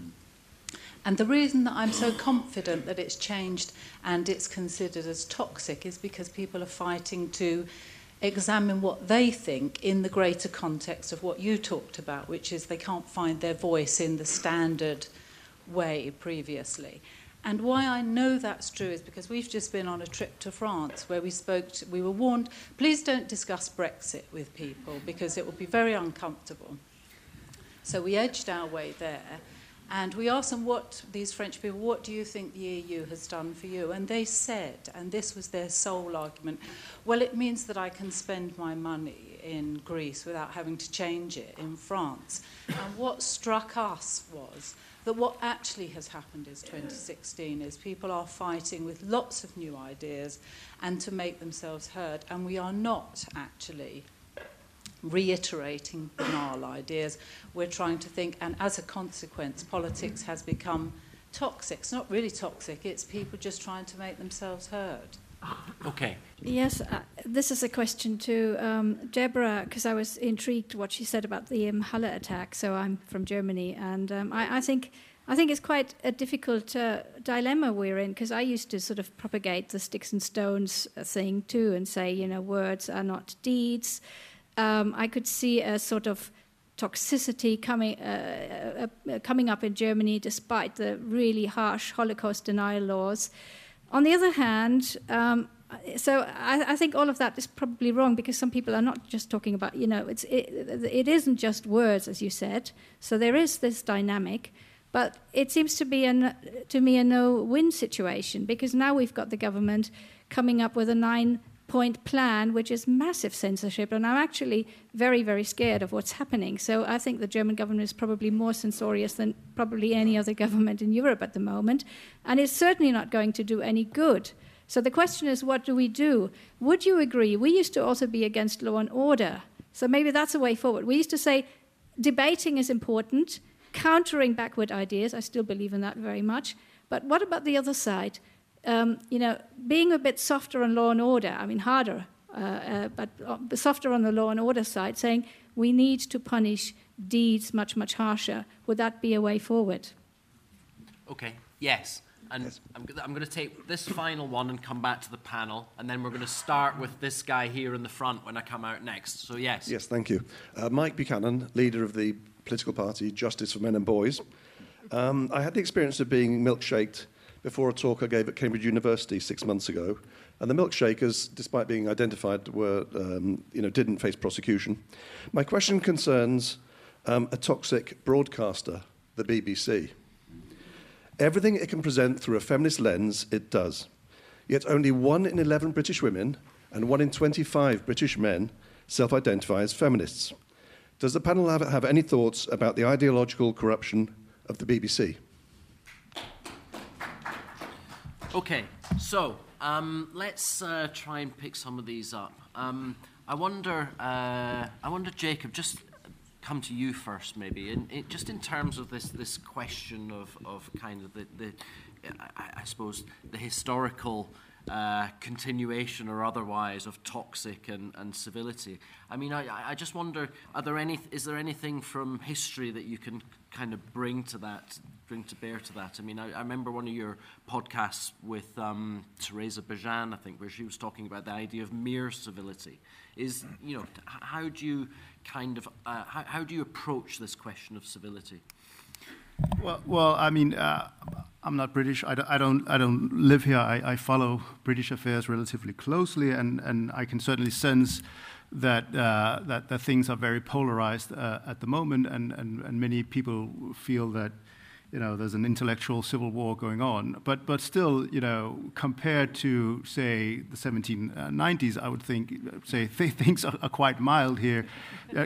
And the reason that I'm so confident that it's changed and it's considered as toxic is because people are fighting to examine what they think in the greater context of what you talked about, which is they can't find their voice in the standard way previously. And why I know that's true is because we've just been on a trip to France where we were warned, please don't discuss Brexit with people because it will be very uncomfortable. So we edged our way there, and we asked them, what do you think the EU has done for you? And they said, and this was their sole argument, well, it means that I can spend my money in Greece without having to change it in France. And what struck us was that what actually has happened is 2016 is people are fighting with lots of new ideas and to make themselves heard, and we are not actually reiterating banal ideas. We're trying to think, and as a consequence, politics has become toxic. It's not really toxic, it's people just trying to make themselves heard. Okay. Yes, this is a question to Deborah, because I was intrigued what she said about the Halle attack. So I'm from Germany, and I think it's quite a difficult dilemma we're in, because I used to sort of propagate the sticks and stones thing too, and say, you know, words are not deeds. I could see a sort of toxicity coming up in Germany, despite the really harsh Holocaust denial laws. On the other hand, so I think all of that is probably wrong, because some people are not just talking about, you know, it isn't just words, as you said. So there is this dynamic, but it seems to be, to me, a no-win situation, because now we've got the government coming up with a 9-point plan, which is massive censorship, and I'm actually very, very scared of what's happening. So I think the German government is probably more censorious than probably any other government in Europe at the moment, and it's certainly not going to do any good. So the question is, what do we do? Would you agree? We used to also be against law and order, so maybe that's a way forward. We used to say debating is important, countering backward ideas. I still believe in that very much. But what about the other side? You know, being a bit softer on law and order, I mean harder, but softer on the law and order side, saying we need to punish deeds much, much harsher. Would that be a way forward? Okay, yes. And I'm going to take this final one and come back to the panel, and then we're going to start with this guy here in the front when I come out next. So, yes. Yes, thank you. Mike Buchanan, leader of the political party Justice for Men and Boys. I had the experience of being milkshaked before a talk I gave at Cambridge University 6 months ago, and the milkshakers, despite being identified, were, didn't face prosecution. My question concerns a toxic broadcaster, the BBC. Everything it can present through a feminist lens, it does. Yet only 1 in 11 British women and 1 in 25 British men self-identify as feminists. Does the panel have any thoughts about the ideological corruption of the BBC? Okay, so let's try and pick some of these up. I wonder, Jacob, just come to you first, maybe, and just in terms of this question of kind of I suppose the historical continuation or otherwise of toxic and civility. I mean, I just wonder, is there anything from history that you can kind of bring to bear to that? I mean, I remember one of your podcasts with Teresa Bajan, I think, where she was talking about the idea of mere civility. How do you approach this question of civility? Well, I mean, I'm not British. I don't live here. I follow British affairs relatively closely, and I can certainly sense that things are very polarized at the moment, and many people feel that there's an intellectual civil war going on. But still, compared to, say, the 1790s, I would think, say, things are quite mild here.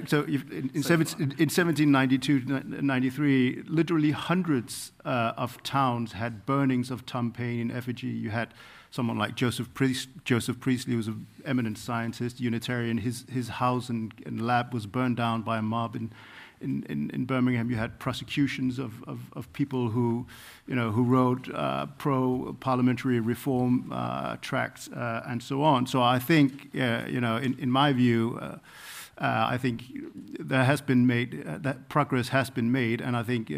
So in 1792-93, literally hundreds of towns had burnings of Tom Paine in effigy. You had someone like Joseph Priestley, who was an eminent scientist, Unitarian. His house and lab was burned down by a mob in Birmingham. You had prosecutions of people who wrote pro-parliamentary reform tracts and so on. So I think, in my view, I think that progress has been made, and I think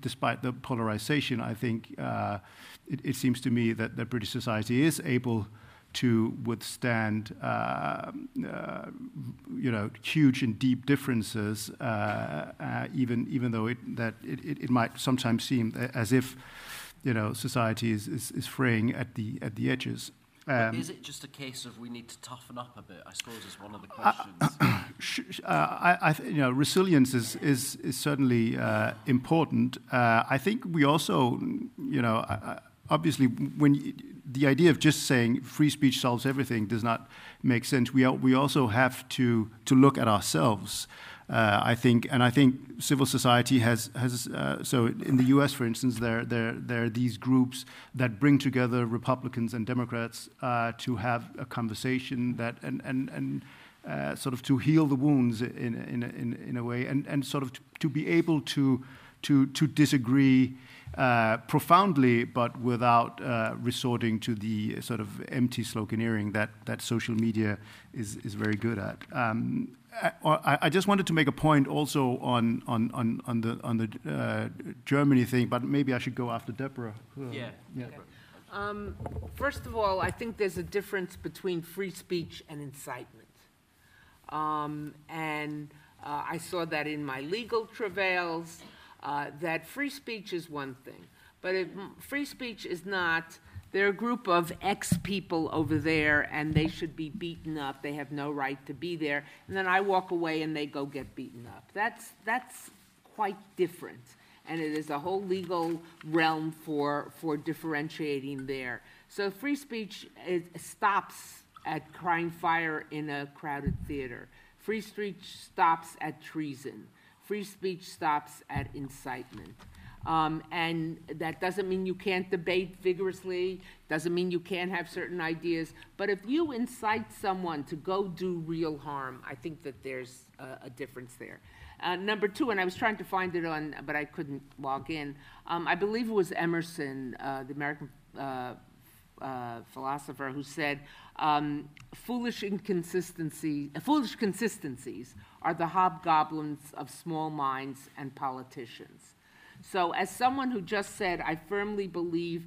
despite the polarization, I think it seems to me that British society is able to withstand, huge and deep differences, even though it might sometimes seem as if, society is fraying at the edges. Is it just a case of we need to toughen up a bit? I suppose is one of the questions. Resilience is certainly important. I think we also, obviously, the idea of just saying free speech solves everything does not make sense. We also have to look at ourselves, I think, and I think civil society has so in the U.S., for instance, there are these groups that bring together Republicans and Democrats to have a conversation and sort of to heal the wounds in a way, and sort of to be able to disagree profoundly, but without resorting to the sort of empty sloganeering that social media is very good at. I just wanted to make a point also on the Germany thing, but maybe I should go after Deborah. Yeah. Okay. First of all, I think there's a difference between free speech and incitement, and I saw that in my legal travails. That free speech is one thing, but free speech is not, they're a group of X people over there and they should be beaten up, they have no right to be there, and then I walk away and they go get beaten up. That's quite different, and it is a whole legal realm for differentiating there. So free speech stops at crying fire in a crowded theater. Free speech stops at treason. Free speech stops at incitement. And that doesn't mean you can't debate vigorously, doesn't mean you can't have certain ideas, but if you incite someone to go do real harm, I think that there's a difference there. Number two, and I was trying to find it on, but I couldn't log in, I believe it was Emerson, the American philosopher who said, foolish consistencies are the hobgoblins of small minds and politicians. So as someone who just said, I firmly believe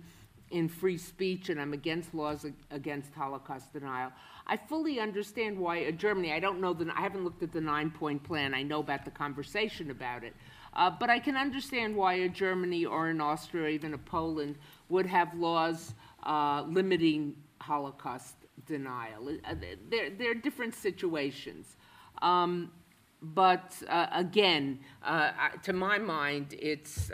in free speech and I'm against laws against Holocaust denial, I fully understand why Germany, I don't know, I haven't looked at the 9-point plan, I know about the conversation about it, but I can understand why a Germany or an Austria or even a Poland would have laws limiting Holocaust denial. They're different situations. But again, to my mind, it's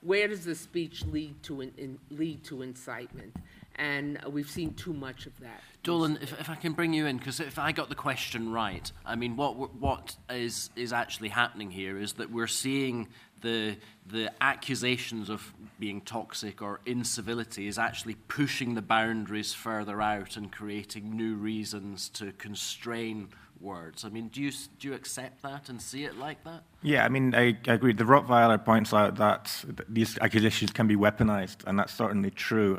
where does the speech lead to incitement? And we've seen too much of that. Dolan, if I can bring you in, because if I got the question right, I mean, what is actually happening here is that we're seeing the accusations of being toxic or incivility is actually pushing the boundaries further out and creating new reasons to constrain words. I mean, do you accept that and see it like that? Yeah, I mean, I agree. The Rottweiler points out that these accusations can be weaponized, and that's certainly true.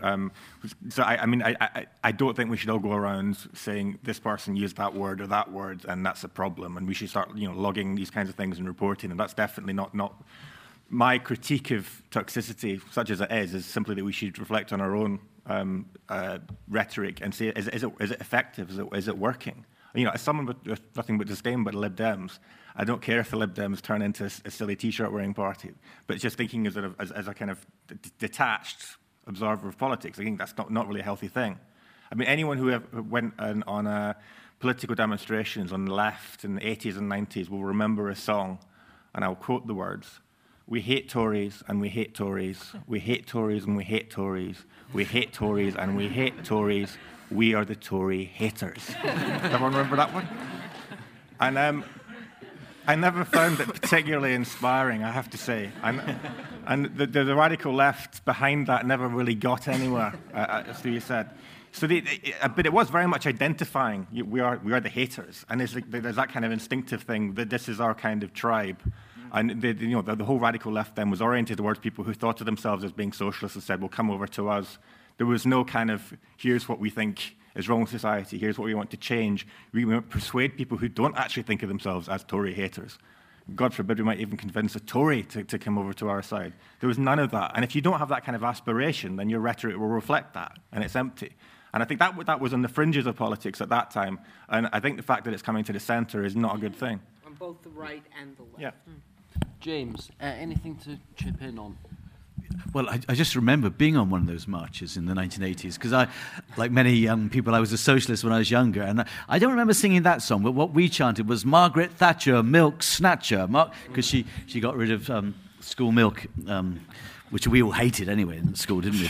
So I don't think we should all go around saying this person used that word or that word, and that's a problem, and we should start, you know, logging these kinds of things and reporting them. That's definitely not my critique of toxicity, such as it is simply that we should reflect on our own rhetoric and say, is it effective? Is it working? You know, as someone with nothing but disdain but Lib Dems, I don't care if the Lib Dems turn into a silly T-shirt-wearing party, but just thinking as a kind of detached observer of politics, I think that's not really a healthy thing. I mean, anyone who went on political demonstrations on the left in the 80s and 90s will remember a song, and I'll quote the words, "We hate Tories, and we hate Tories. We hate Tories, and we hate Tories. We hate Tories, and we hate Tories. We are the Tory haters." Does everyone remember that one? And I never found it particularly inspiring, I have to say. And the radical left behind that never really got anywhere, as you said. So, but it was very much identifying we are the haters, and there's that kind of instinctive thing that this is our kind of tribe. And the whole radical left then was oriented towards people who thought of themselves as being socialists and said, "Well, come over to us." There was no kind of, here's what we think is wrong with society, here's what we want to change. We won't persuade people who don't actually think of themselves as Tory haters. God forbid we might even convince a Tory to come over to our side. There was none of that. And if you don't have that kind of aspiration, then your rhetoric will reflect that, and it's empty. And I think that was on the fringes of politics at that time. And I think the fact that it's coming to the centre is not a good thing. On both the right and the left. Yeah. James, anything to chip in on? Well, I just remember being on one of those marches in the 1980s, because I, like many young people, I was a socialist when I was younger, and I don't remember singing that song, but what we chanted was Margaret Thatcher, milk snatcher, because she got rid of school milk, which we all hated anyway in school, didn't we?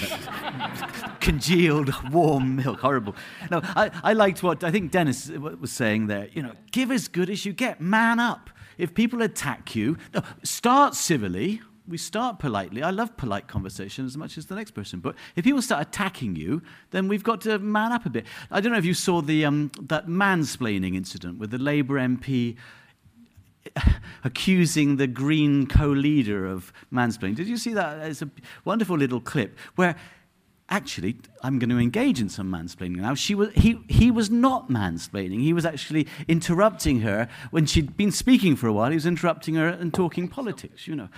Congealed, warm milk, horrible. No, I liked what I think Dennis was saying there, you know, give as good as you get, man up. If people attack you, start civilly. We start politely. I love polite conversation as much as the next person. But if people start attacking you, then we've got to man up a bit. I don't know if you saw the that mansplaining incident with the Labour MP accusing the Green co-leader of mansplaining. Did you see that? It's a wonderful little clip where actually I'm going to engage in some mansplaining now. He was not mansplaining. He was actually interrupting her when she'd been speaking for a while. He was interrupting her and talking politics, you know.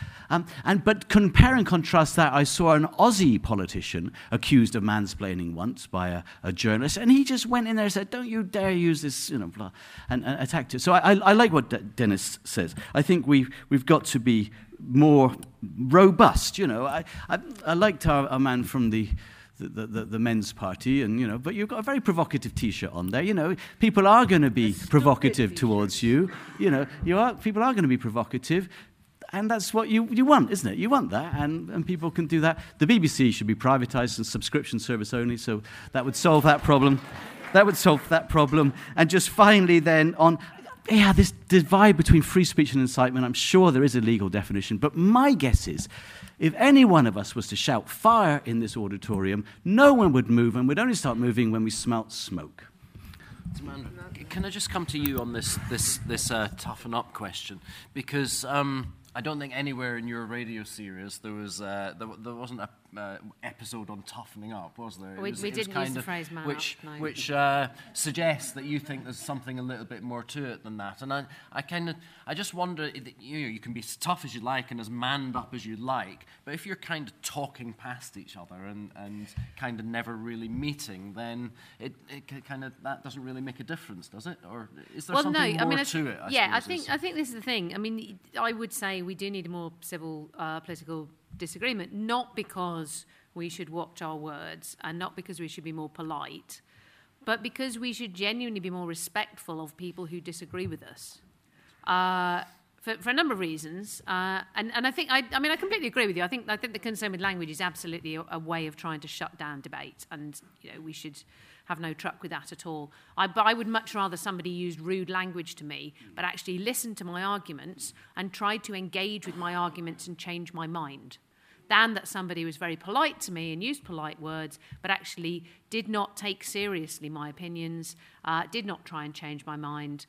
But compare and contrast that, I saw an Aussie politician accused of mansplaining once by a journalist, and he just went in there and said, "Don't you dare use this," you know, blah, and attacked her. So I like what Dennis says. I think we've got to be more robust, you know. I liked our man from the men's party, and you know, but you've got a very provocative T-shirt on there. You know, people are going to be provocative towards you. You know, people are going to be provocative, and that's what you want, isn't it? You want that, and people can do that. The BBC should be privatised and subscription service only, so that would solve that problem. That would solve that problem. And just finally, then on. Yeah, this divide between free speech and incitement, I'm sure there is a legal definition, but my guess is if any one of us was to shout fire in this auditorium, no one would move, and we'd only start moving when we smelt smoke. Timandra, can I just come to you on this toughen up question? Because I don't think anywhere in your radio series there wasn't a episode on toughening up, was there? We didn't use the phrase man up. Which suggests that you think there's something a little bit more to it than that. And I just wonder, you know, you can be as tough as you like and as manned up as you like, but if you're kind of talking past each other and kind of never really meeting, then it kind of, that doesn't really make a difference, does it? Or is there something more to it? I think this is the thing. I mean, I would say we do need a more civil political disagreement, not because we should watch our words and not because we should be more polite, but because we should genuinely be more respectful of people who disagree with us for a number of reasons. And I think, I mean, I completely agree with you. I think the concern with language is absolutely a way of trying to shut down debate, and you know, we should have no truck with that at all. But I would much rather somebody used rude language to me, but actually listened to my arguments and tried to engage with my arguments and change my mind, than that somebody was very polite to me and used polite words, but actually did not take seriously my opinions, did not try and change my mind,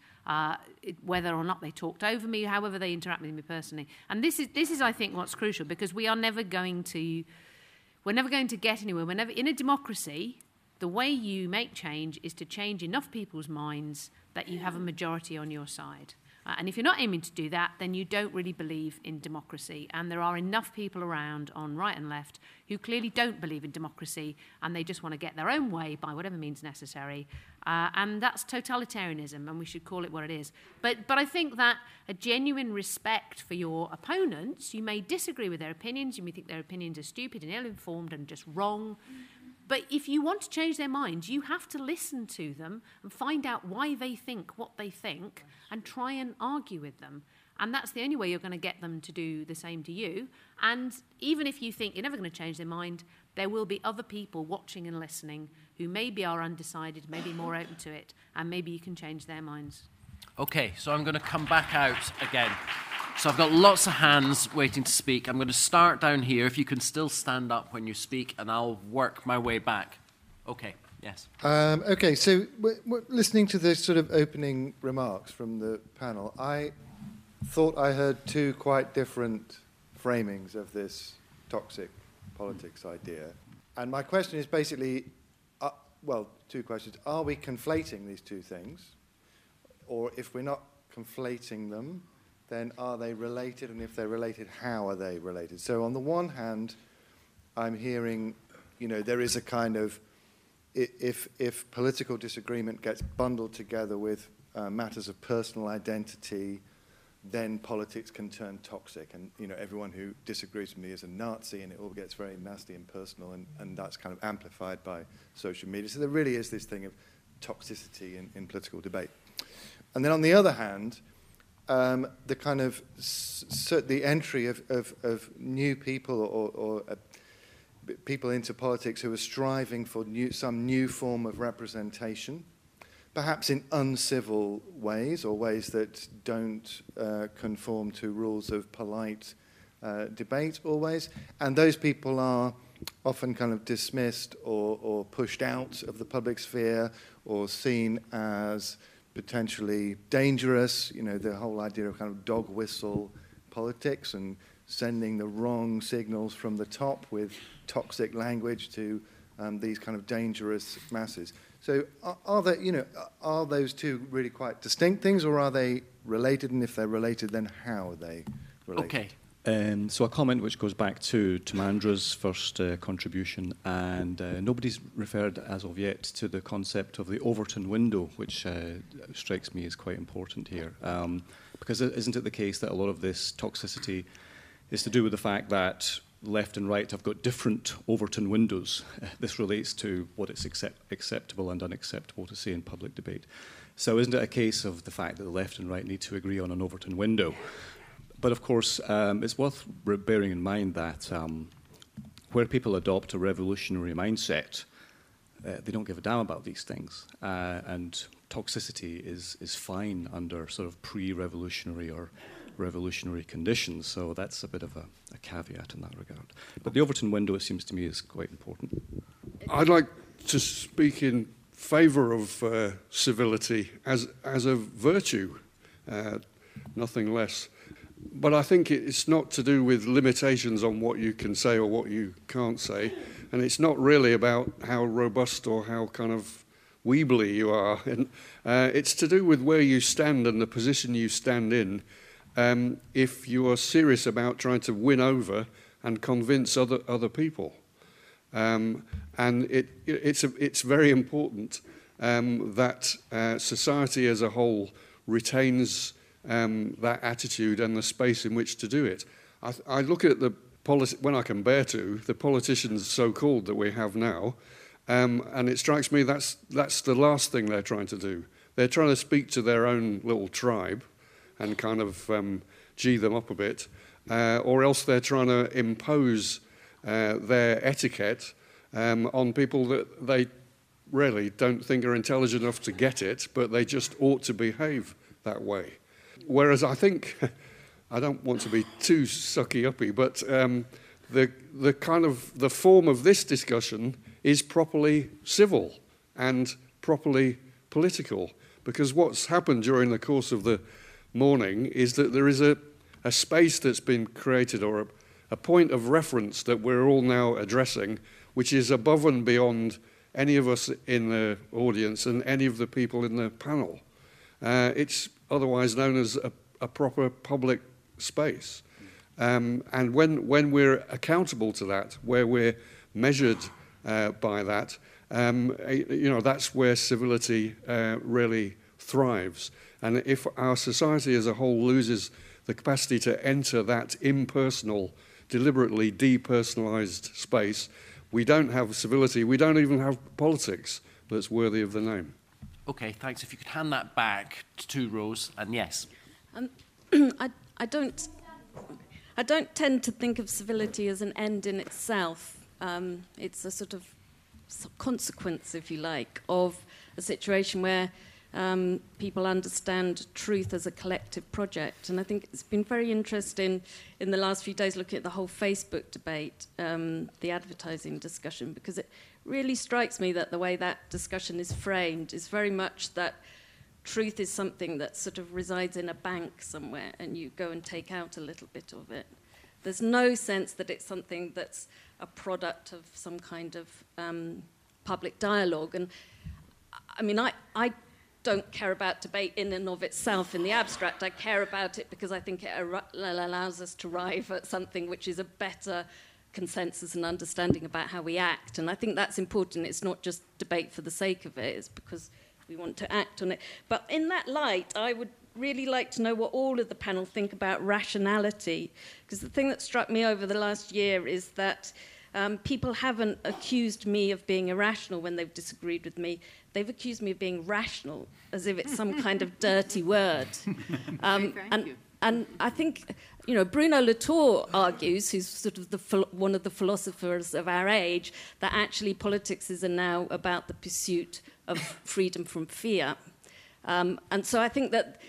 whether or not they talked over me, however they interact with me personally. And this is, I think, what's crucial, because we're never going to get anywhere. In a democracy, the way you make change is to change enough people's minds that you have a majority on your side. And if you're not aiming to do that, then you don't really believe in democracy. And there are enough people around on right and left who clearly don't believe in democracy, and they just want to get their own way by whatever means necessary. And that's totalitarianism, and we should call it what it is. But I think that a genuine respect for your opponents, you may disagree with their opinions, you may think their opinions are stupid and ill-informed and just wrong. But if you want to change their minds, you have to listen to them and find out why they think what they think and try and argue with them. And that's the only way you're going to get them to do the same to you. And even if you think you're never going to change their mind, there will be other people watching and listening who maybe are undecided, maybe more open to it, and maybe you can change their minds. Okay, so I'm going to come back out again. So I've got lots of hands waiting to speak. I'm going to start down here, if you can still stand up when you speak, and I'll work my way back. Okay, yes. Okay, so we're listening to the sort of opening remarks from the panel, I thought I heard two quite different framings of this toxic politics idea. And my question is basically, two questions. Are we conflating these two things? Or if we're not conflating them, then are they related? And if they're related, how are they related? So on the one hand, I'm hearing, you know, there is a kind of, if political disagreement gets bundled together with matters of personal identity, then politics can turn toxic. And, you know, everyone who disagrees with me is a Nazi, and it all gets very nasty and personal, and that's kind of amplified by social media. So there really is this thing of toxicity in political debate. And then on the other hand, the kind of the entry of new people or people into politics who are striving for some new form of representation, perhaps in uncivil ways or ways that don't conform to rules of polite debate always. And those people are often kind of dismissed or pushed out of the public sphere or seen as potentially dangerous, you know, the whole idea of kind of dog whistle politics and sending the wrong signals from the top with toxic language to these kind of dangerous masses. So are those two really quite distinct things, or are they related? And if they're related, then how are they related? Okay. So a comment which goes back to Timandra's first contribution, and nobody's referred as of yet to the concept of the Overton window, which strikes me as quite important here. Because isn't it the case that a lot of this toxicity is to do with the fact that left and right have got different Overton windows? This relates to what is acceptable and unacceptable to say in public debate. So isn't it a case of the fact that the left and right need to agree on an Overton window? But of course, it's worth bearing in mind that where people adopt a revolutionary mindset, they don't give a damn about these things. And toxicity is fine under sort of pre-revolutionary or revolutionary conditions. So that's a bit of a caveat in that regard. But the Overton window, it seems to me, is quite important. I'd like to speak in favour of civility as a virtue, nothing less. But I think it's not to do with limitations on what you can say or what you can't say. And it's not really about how robust or how kind of weebly you are. And, it's to do with where you stand and the position you stand in. If you are serious about trying to win over and convince other people. And it's very important that society as a whole retains that attitude and the space in which to do it. I look at the when I compare to the politicians so-called that we have now, and it strikes me that's the last thing they're trying to do. They're trying to speak to their own little tribe and kind of gee them up a bit, or else they're trying to impose their etiquette on people that they really don't think are intelligent enough to get it, but they just ought to behave that way. Whereas I think, I don't want to be too sucky-uppy, but the kind of the form of this discussion is properly civil and properly political, because what's happened during the course of the morning is that there is a space that's been created, or a point of reference that we're all now addressing, which is above and beyond any of us in the audience and any of the people in the panel. It's otherwise known as a proper public space. And when we're accountable to that, where we're measured by that, you know, that's where civility really thrives. And if our society as a whole loses the capacity to enter that impersonal, deliberately depersonalized space, we don't have civility, we don't even have politics that's worthy of the name. Okay, thanks. If you could hand that back to Rose, and yes. I don't tend to think of civility as an end in itself. It's a sort of consequence, if you like, of a situation where people understand truth as a collective project. And I think it's been very interesting in the last few days looking at the whole Facebook debate, the advertising discussion, because it really strikes me that the way that discussion is framed is very much that truth is something that sort of resides in a bank somewhere and you go and take out a little bit of it. There's no sense that it's something that's a product of some kind of public dialogue. And I mean, I don't care about debate in and of itself in the abstract. I care about it because I think it allows us to arrive at something which is a better consensus and understanding about how we act. And I think that's important. It's not just debate for the sake of it. It's because we want to act on it. But in that light, I would really like to know what all of the panel think about rationality, because the thing that struck me over the last year is that people haven't accused me of being irrational when they've disagreed with me. They've accused me of being rational, as if it's some kind of dirty word. And I think, you know, Bruno Latour argues, who's sort of one of the philosophers of our age, that actually politics is now about the pursuit of freedom from fear. And so I think that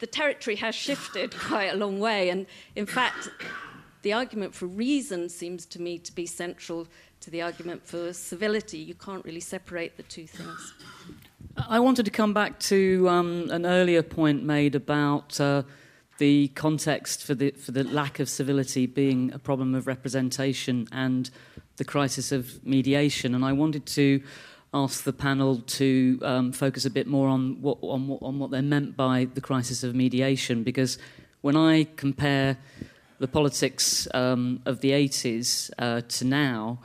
the territory has shifted quite a long way. And in fact, the argument for reason seems to me to be central to the argument for civility. You can't really separate the two things. I wanted to come back to an earlier point made about the context for the lack of civility being a problem of representation and the crisis of mediation. And I wanted to ask the panel to focus a bit more on what they meant by the crisis of mediation, because when I compare the politics of the 80s to now,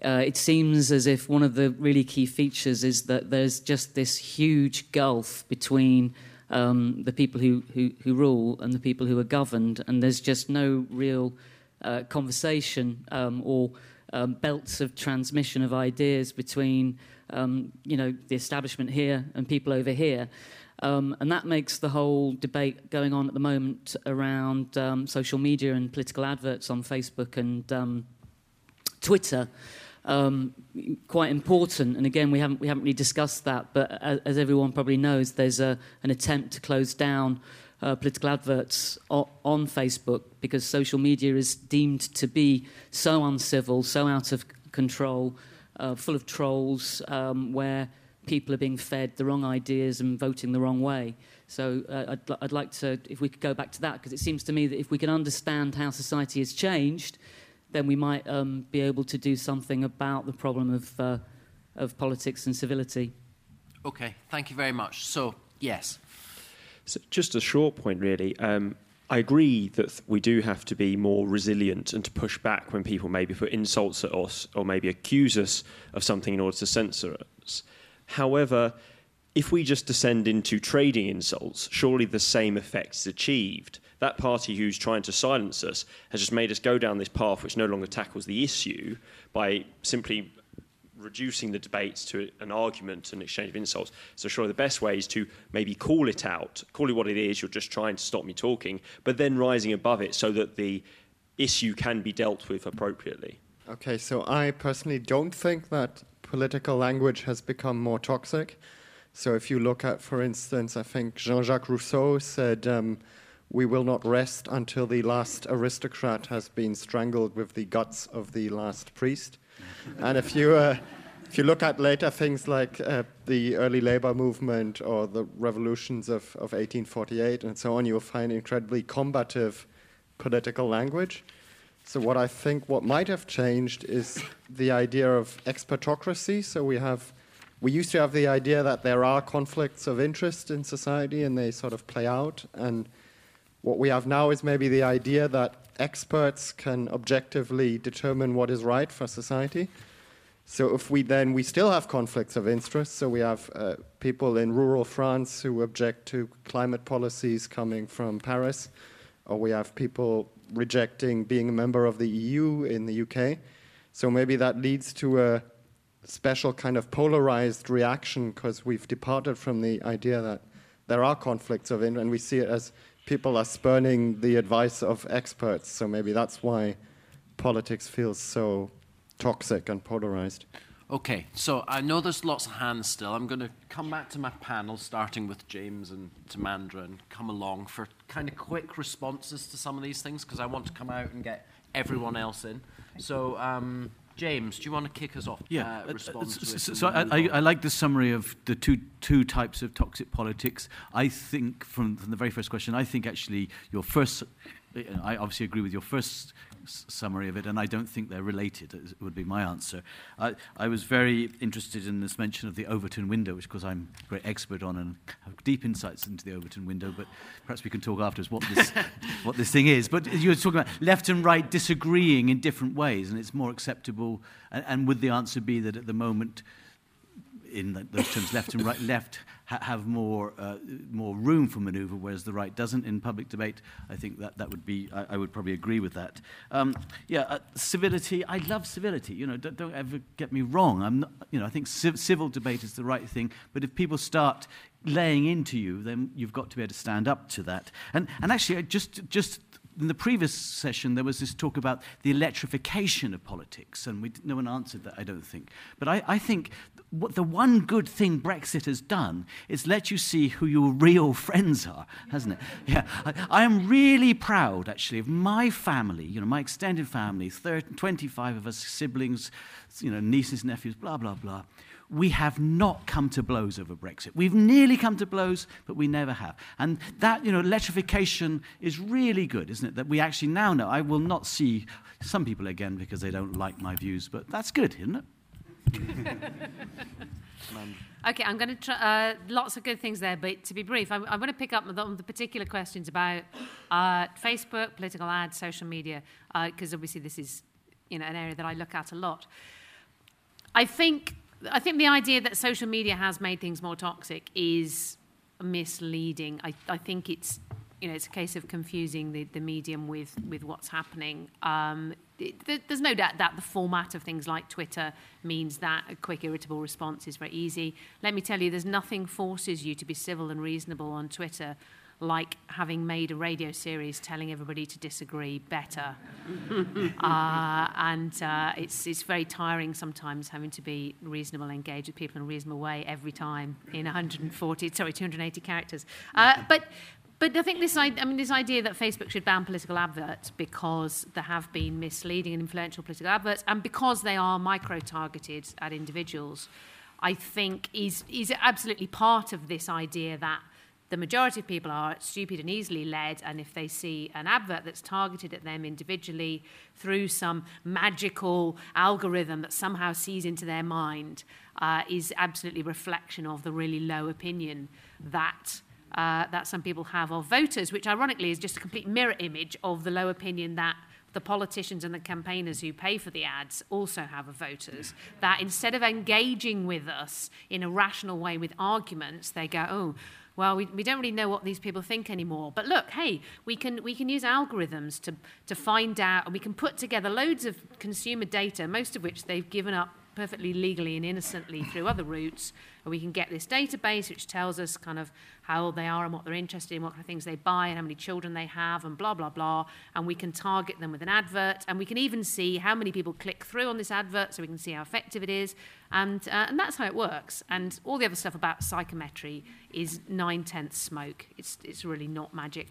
it seems as if one of the really key features is that there's just this huge gulf between the people who rule and the people who are governed, and there's just no real conversation or belts of transmission of ideas between you know, the establishment here and people over here. And that makes the whole debate going on at the moment around social media and political adverts on Facebook and Twitter quite important. And again, we haven't really discussed that. But as everyone probably knows, there's an attempt to close down political adverts on Facebook because social media is deemed to be so uncivil, so out of control, full of trolls, where people are being fed the wrong ideas and voting the wrong way. So I'd like to, if we could go back to that, because it seems to me that if we can understand how society has changed, then we might be able to do something about the problem of politics and civility. OK, thank you very much. So, yes. So just a short point, really. I agree that we do have to be more resilient and to push back when people maybe put insults at us or maybe accuse us of something in order to censor us. However, if we just descend into trading insults, surely the same effect is achieved. That party who's trying to silence us has just made us go down this path which no longer tackles the issue by simply reducing the debates to an argument and exchange of insults. So surely the best way is to maybe call it out, call it what it is, you're just trying to stop me talking, but then rising above it so that the issue can be dealt with appropriately. Okay, so I personally don't think that political language has become more toxic. So if you look at, for instance, I think Jean-Jacques Rousseau said, we will not rest until the last aristocrat has been strangled with the guts of the last priest. And if you look at later things like the early labor movement or the revolutions of 1848 and so on, you'll find incredibly combative political language. So what I think what might have changed is the idea of expertocracy. So we used to have the idea that there are conflicts of interest in society and they sort of play out. And what we have now is maybe the idea that experts can objectively determine what is right for society. So if we still have conflicts of interest. So we have people in rural France who object to climate policies coming from Paris, or we have people rejecting being a member of the EU in the UK. So maybe that leads to a special kind of polarized reaction because we've departed from the idea that there are conflicts of interest, and we see it as people are spurning the advice of experts. So maybe that's why politics feels so toxic and polarized. Okay, so I know there's lots of hands still. I'm going to come back to my panel, starting with James and Timandra, and come along for kind of quick responses to some of these things, because I want to come out and get everyone else in. So, James, do you want to kick us off? Yeah. So I like the summary of the two types of toxic politics. I think, from the very first question, I think actually your first... I obviously agree with your first summary of it, and I don't think they're related, would be my answer. I was very interested in this mention of the Overton window, which, of course, I'm a great expert on and have deep insights into the Overton window, but perhaps we can talk afterwards what this thing is. But you were talking about left and right disagreeing in different ways, and it's more acceptable. And would the answer be that at the moment, in those terms, left and right, left have more room for manoeuvre, whereas the right doesn't in public debate? I think that would be, I would probably agree with that. Civility, I love civility. You know, don't ever get me wrong. I'm not, you know, I think civil debate is the right thing, but if people start laying into you, then you've got to be able to stand up to that. And actually, just in the previous session, there was this talk about the electrification of politics, and no one answered that, I don't think. But I think what the one good thing Brexit has done is let you see who your real friends are, hasn't it? Yeah, I am really proud, actually, of my family, you know, my extended family, 25 of us siblings, you know, nieces, nephews, blah, blah, blah. We have not come to blows over Brexit. We've nearly come to blows, but we never have. And that, you know, electrification is really good, isn't it? That we actually now know. I will not see some people again because they don't like my views, but that's good, isn't it? Okay, I'm going to try lots of good things there, but to be brief, I want to pick up on the particular questions about Facebook, political ads, social media, because obviously this is, you know, an area that I look at a lot. I think the idea that social media has made things more toxic is misleading. I think it's, you know, it's a case of confusing the medium with what's happening. There's no doubt that the format of things like Twitter means that a quick, irritable response is very easy. Let me tell you, there's nothing forces you to be civil and reasonable on Twitter like having made a radio series telling everybody to disagree better. It's very tiring sometimes having to be reasonable and engage with people in a reasonable way every time in 280 characters. But I think this idea that Facebook should ban political adverts because there have been misleading and influential political adverts and because they are micro-targeted at individuals, I think is absolutely part of this idea that the majority of people are stupid and easily led, and if they see an advert that's targeted at them individually through some magical algorithm that somehow sees into their mind, is absolutely a reflection of the really low opinion that that some people have of voters, which ironically is just a complete mirror image of the low opinion that the politicians and the campaigners who pay for the ads also have of voters, that instead of engaging with us in a rational way with arguments, they go, oh, well, we don't really know what these people think anymore. But look, hey, we can use algorithms to find out, and we can put together loads of consumer data, most of which they've given up perfectly legally and innocently through other routes, and we can get this database which tells us kind of how old they are and what they're interested in, what kind of things they buy and how many children they have and blah, blah, blah, and we can target them with an advert, and we can even see how many people click through on this advert so we can see how effective it is, and that's how it works. And all the other stuff about psychometry is 9/10 smoke. It's really not magic.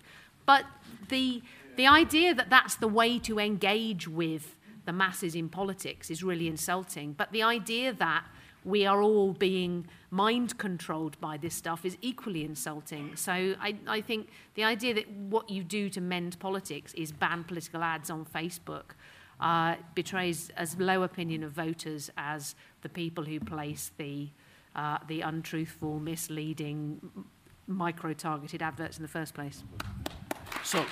But the idea that that's the way to engage with the masses in politics is really insulting. But the idea that we are all being mind-controlled by this stuff is equally insulting. So I think the idea that what you do to mend politics is ban political ads on Facebook betrays as low opinion of voters as the people who place the untruthful, misleading, micro-targeted adverts in the first place. So...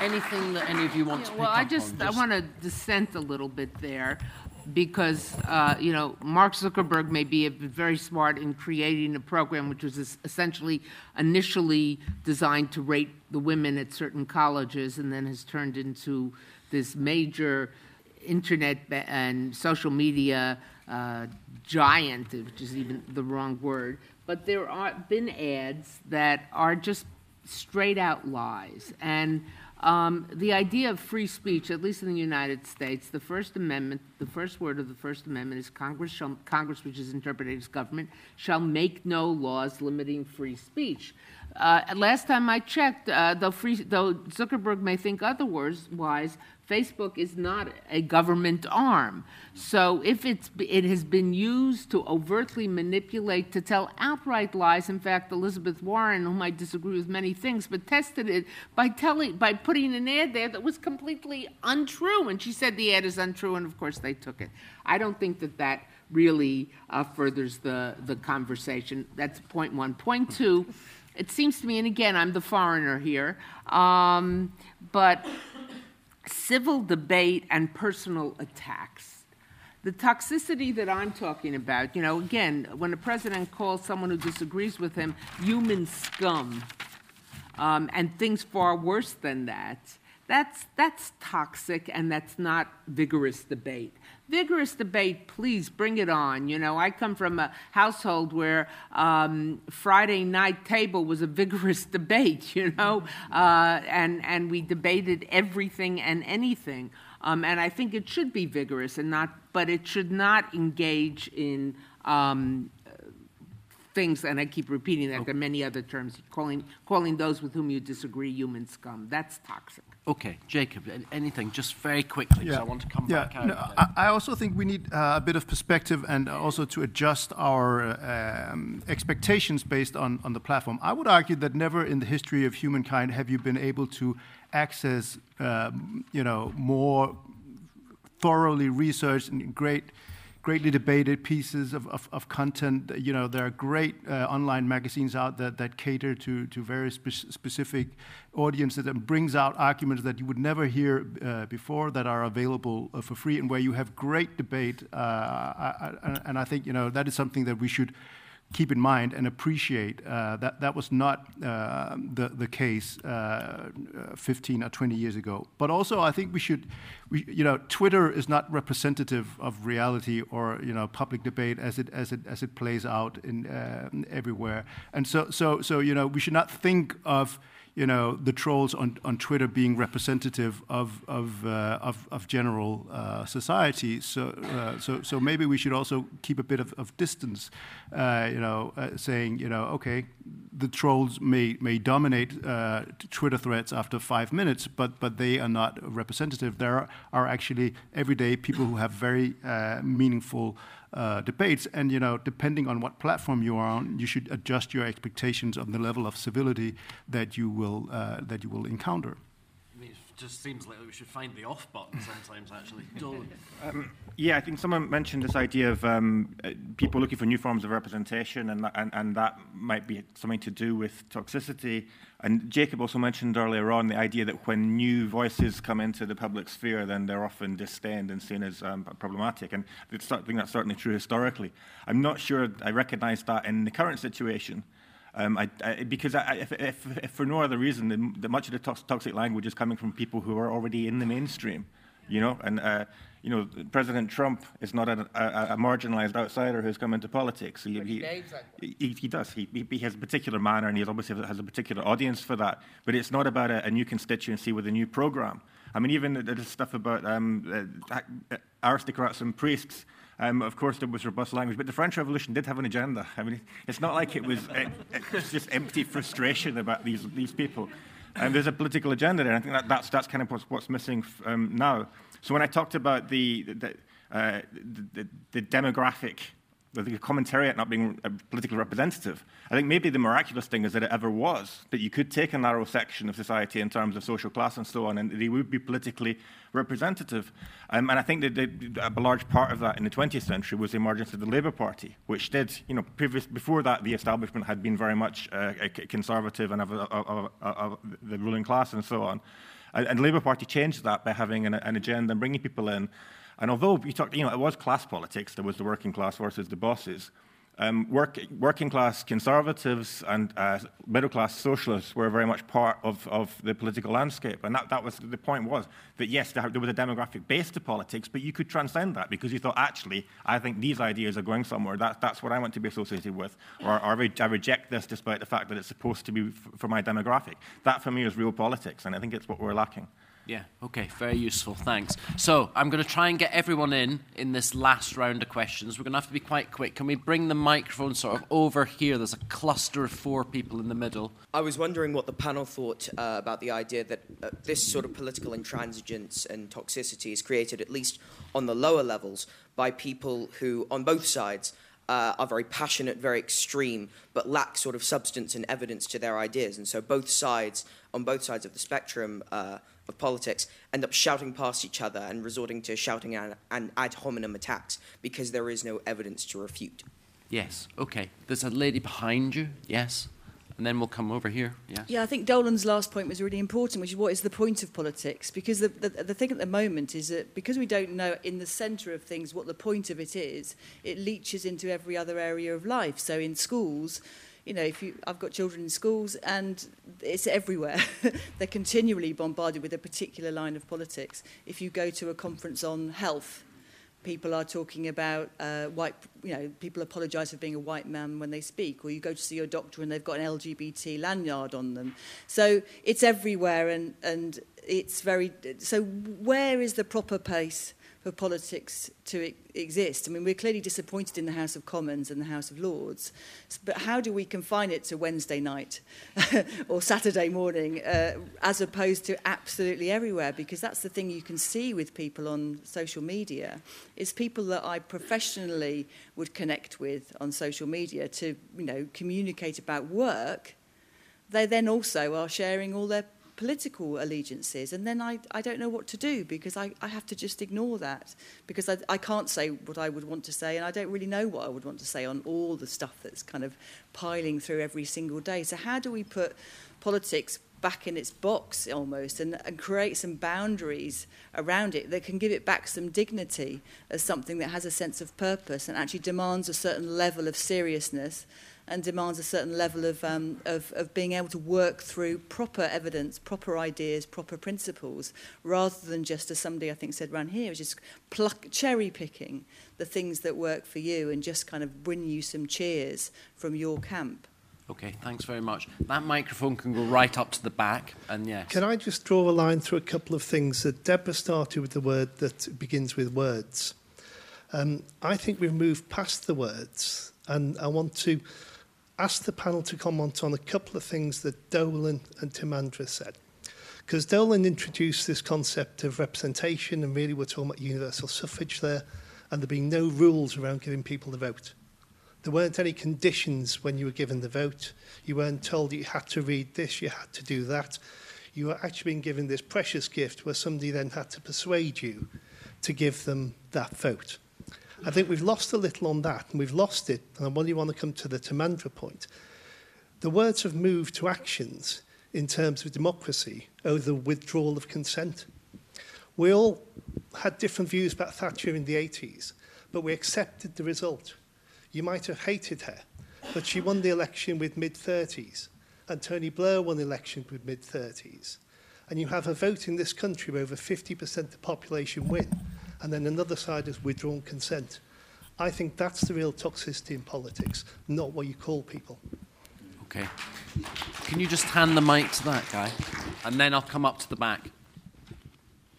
anything that any of you want to pick up on? Well, I want to dissent a little bit there because, Mark Zuckerberg may be very smart in creating a program which was essentially initially designed to rate the women at certain colleges and then has turned into this major internet and social media giant, which is even the wrong word. But there have been ads that are just straight-out lies. And... the idea of free speech, at least in the United States, the First Amendment, the first word of the First Amendment is Congress, which is interpreted as government, shall make no laws limiting free speech. Last time I checked, though Zuckerberg may think otherwise, Facebook is not a government arm. So if it has been used to overtly manipulate, to tell outright lies, in fact, Elizabeth Warren, whom I disagree with many things, but tested it by putting an ad there that was completely untrue. And she said the ad is untrue, and of course they took it. I don't think that really furthers the conversation. That's point one. Point two, it seems to me, and again, I'm the foreigner here, but... civil debate and personal attacks. The toxicity that I'm talking about, again, when a president calls someone who disagrees with him human scum, and things far worse than that, that's toxic and that's not vigorous debate. Vigorous debate, please bring it on. I come from a household where Friday night table was a vigorous debate, and we debated everything and anything. And I think it should be vigorous but it should not engage in things, and I keep repeating that, there are many other terms, calling those with whom you disagree human scum. That's toxic. Okay, Jacob, anything, just very quickly, because I want to come back out. No, I also think we need a bit of perspective and also to adjust our expectations based on the platform. I would argue that never in the history of humankind have you been able to access, more thoroughly researched and greatly debated pieces of content. There are great online magazines out there that cater to very specific audiences and brings out arguments that you would never hear before that are available for free and where you have great debate. And I think that is something that we should keep in mind and appreciate. That was not the case 15 or 20 years ago. But also, I think Twitter is not representative of reality or public debate as it plays out in everywhere. And so we should not think of the trolls on Twitter being representative of general society. So maybe we should also keep a bit of distance. Saying okay, the trolls may dominate Twitter threads after 5 minutes, but they are not representative. There are actually everyday people who have very meaningful debates. And, you know, depending on what platform you are on, you should adjust your expectations of the level of civility that you will encounter. It just seems like we should find the off button sometimes, actually. Yeah, I think someone mentioned this idea of people looking for new forms of representation, and that might be something to do with toxicity. And Jacob also mentioned earlier on the idea that when new voices come into the public sphere, then they're often disdained and seen as problematic. And I think that's certainly true historically. I'm not sure I recognise that in the current situation. Because if for no other reason than that much of the toxic language is coming from people who are already in the mainstream, you know, and you know, President Trump is not a marginalized outsider who's come into politics. He has a particular manner, and he obviously has a particular audience for that. But it's not about a new constituency with a new program. I mean, even the stuff about aristocrats and priests. Of course, there was robust language, but the French Revolution did have an agenda. I mean, it's not like it was just empty frustration about these people. There's a political agenda there. I think that's kind of what's missing now. So when I talked about the demographic, the commentariat not being politically representative, I think maybe the miraculous thing is that it ever was, that you could take a narrow section of society in terms of social class and so on, and they would be politically representative. And I think that a large part of that in the 20th century was the emergence of the Labour Party, which did, you know, before that the establishment had been very much conservative and of the ruling class and so on. And the Labour Party changed that by having an agenda and bringing people in. And although we talked, you know, it was class politics, there was the working class versus the bosses, working class conservatives and middle class socialists were very much part of the political landscape. And that was the point, was that yes, there was a demographic base to politics, but you could transcend that because you thought, actually, I think these ideas are going somewhere. That's what I want to be associated with, or I reject this despite the fact that it's supposed to be for my demographic. That for me is real politics, and I think it's what we're lacking. Yeah, okay, very useful, thanks. So I'm going to try and get everyone in this last round of questions. We're going to have to be quite quick. Can we bring the microphone sort of over here? There's a cluster of four people in the middle. I was wondering what the panel thought about the idea that this sort of political intransigence and toxicity is created, at least on the lower levels, by people who, on both sides, are very passionate, very extreme, but lack sort of substance and evidence to their ideas. And so both sides, on both sides of the spectrum of politics, end up shouting past each other and resorting to shouting and ad hominem attacks because there is no evidence to refute. Yes, okay. There's a lady behind you, yes. And then we'll come over here. Yes. Yeah, I think Dolan's last point was really important, which is what is the point of politics? Because the thing at the moment is that because we don't know in the centre of things what the point of it is, it leaches into every other area of life. So in schools, you know, I've got children in schools and it's everywhere. They're continually bombarded with a particular line of politics. If you go to a conference on health, people are talking about people apologise for being a white man when they speak, or you go to see your doctor and they've got an LGBT lanyard on them. So it's everywhere, and it's very... So where is the proper place for politics to exist? I mean, we're clearly disappointed in the House of Commons and the House of Lords, but how do we confine it to Wednesday night or Saturday morning as opposed to absolutely everywhere? Because that's the thing you can see with people on social media, is people that I professionally would connect with on social media to, you know, communicate about work. They then also are sharing all their political allegiances, and then I don't know what to do, because I have to just ignore that, because I can't say what I would want to say, and I don't really know what I would want to say on all the stuff that's kind of piling through every single day. So how do we put politics back in its box almost and create some boundaries around it that can give it back some dignity as something that has a sense of purpose and actually demands a certain level of seriousness and demands a certain level of being able to work through proper evidence, proper ideas, proper principles, rather than just, as somebody I think said around here, which is cherry-picking the things that work for you and just kind of bring you some cheers from your camp. Okay, thanks very much. That microphone can go right up to the back, and yes. Can I just draw a line through a couple of things? That Deborah started with the word that begins with words. I think we've moved past the words, and I want to ask the panel to comment on a couple of things that Dolan and Timandra said. Because Dolan introduced this concept of representation, and really we're talking about universal suffrage there, and there being no rules around giving people the vote. There weren't any conditions when you were given the vote. You weren't told that you had to read this, you had to do that. You were actually being given this precious gift where somebody then had to persuade you to give them that vote. I think we've lost a little on that, and we've lost it, and I really want to come to the Timandra point. The words have moved to actions in terms of democracy over the withdrawal of consent. We all had different views about Thatcher in the 80s, but we accepted the result. You might have hated her, but she won the election with mid-30s, and Tony Blair won the election with mid-30s. And you have a vote in this country where over 50% of the population win, and then another side is withdrawn consent. I think that's the real toxicity in politics, not what you call people. Okay. Can you just hand the mic to that guy? And then I'll come up to the back.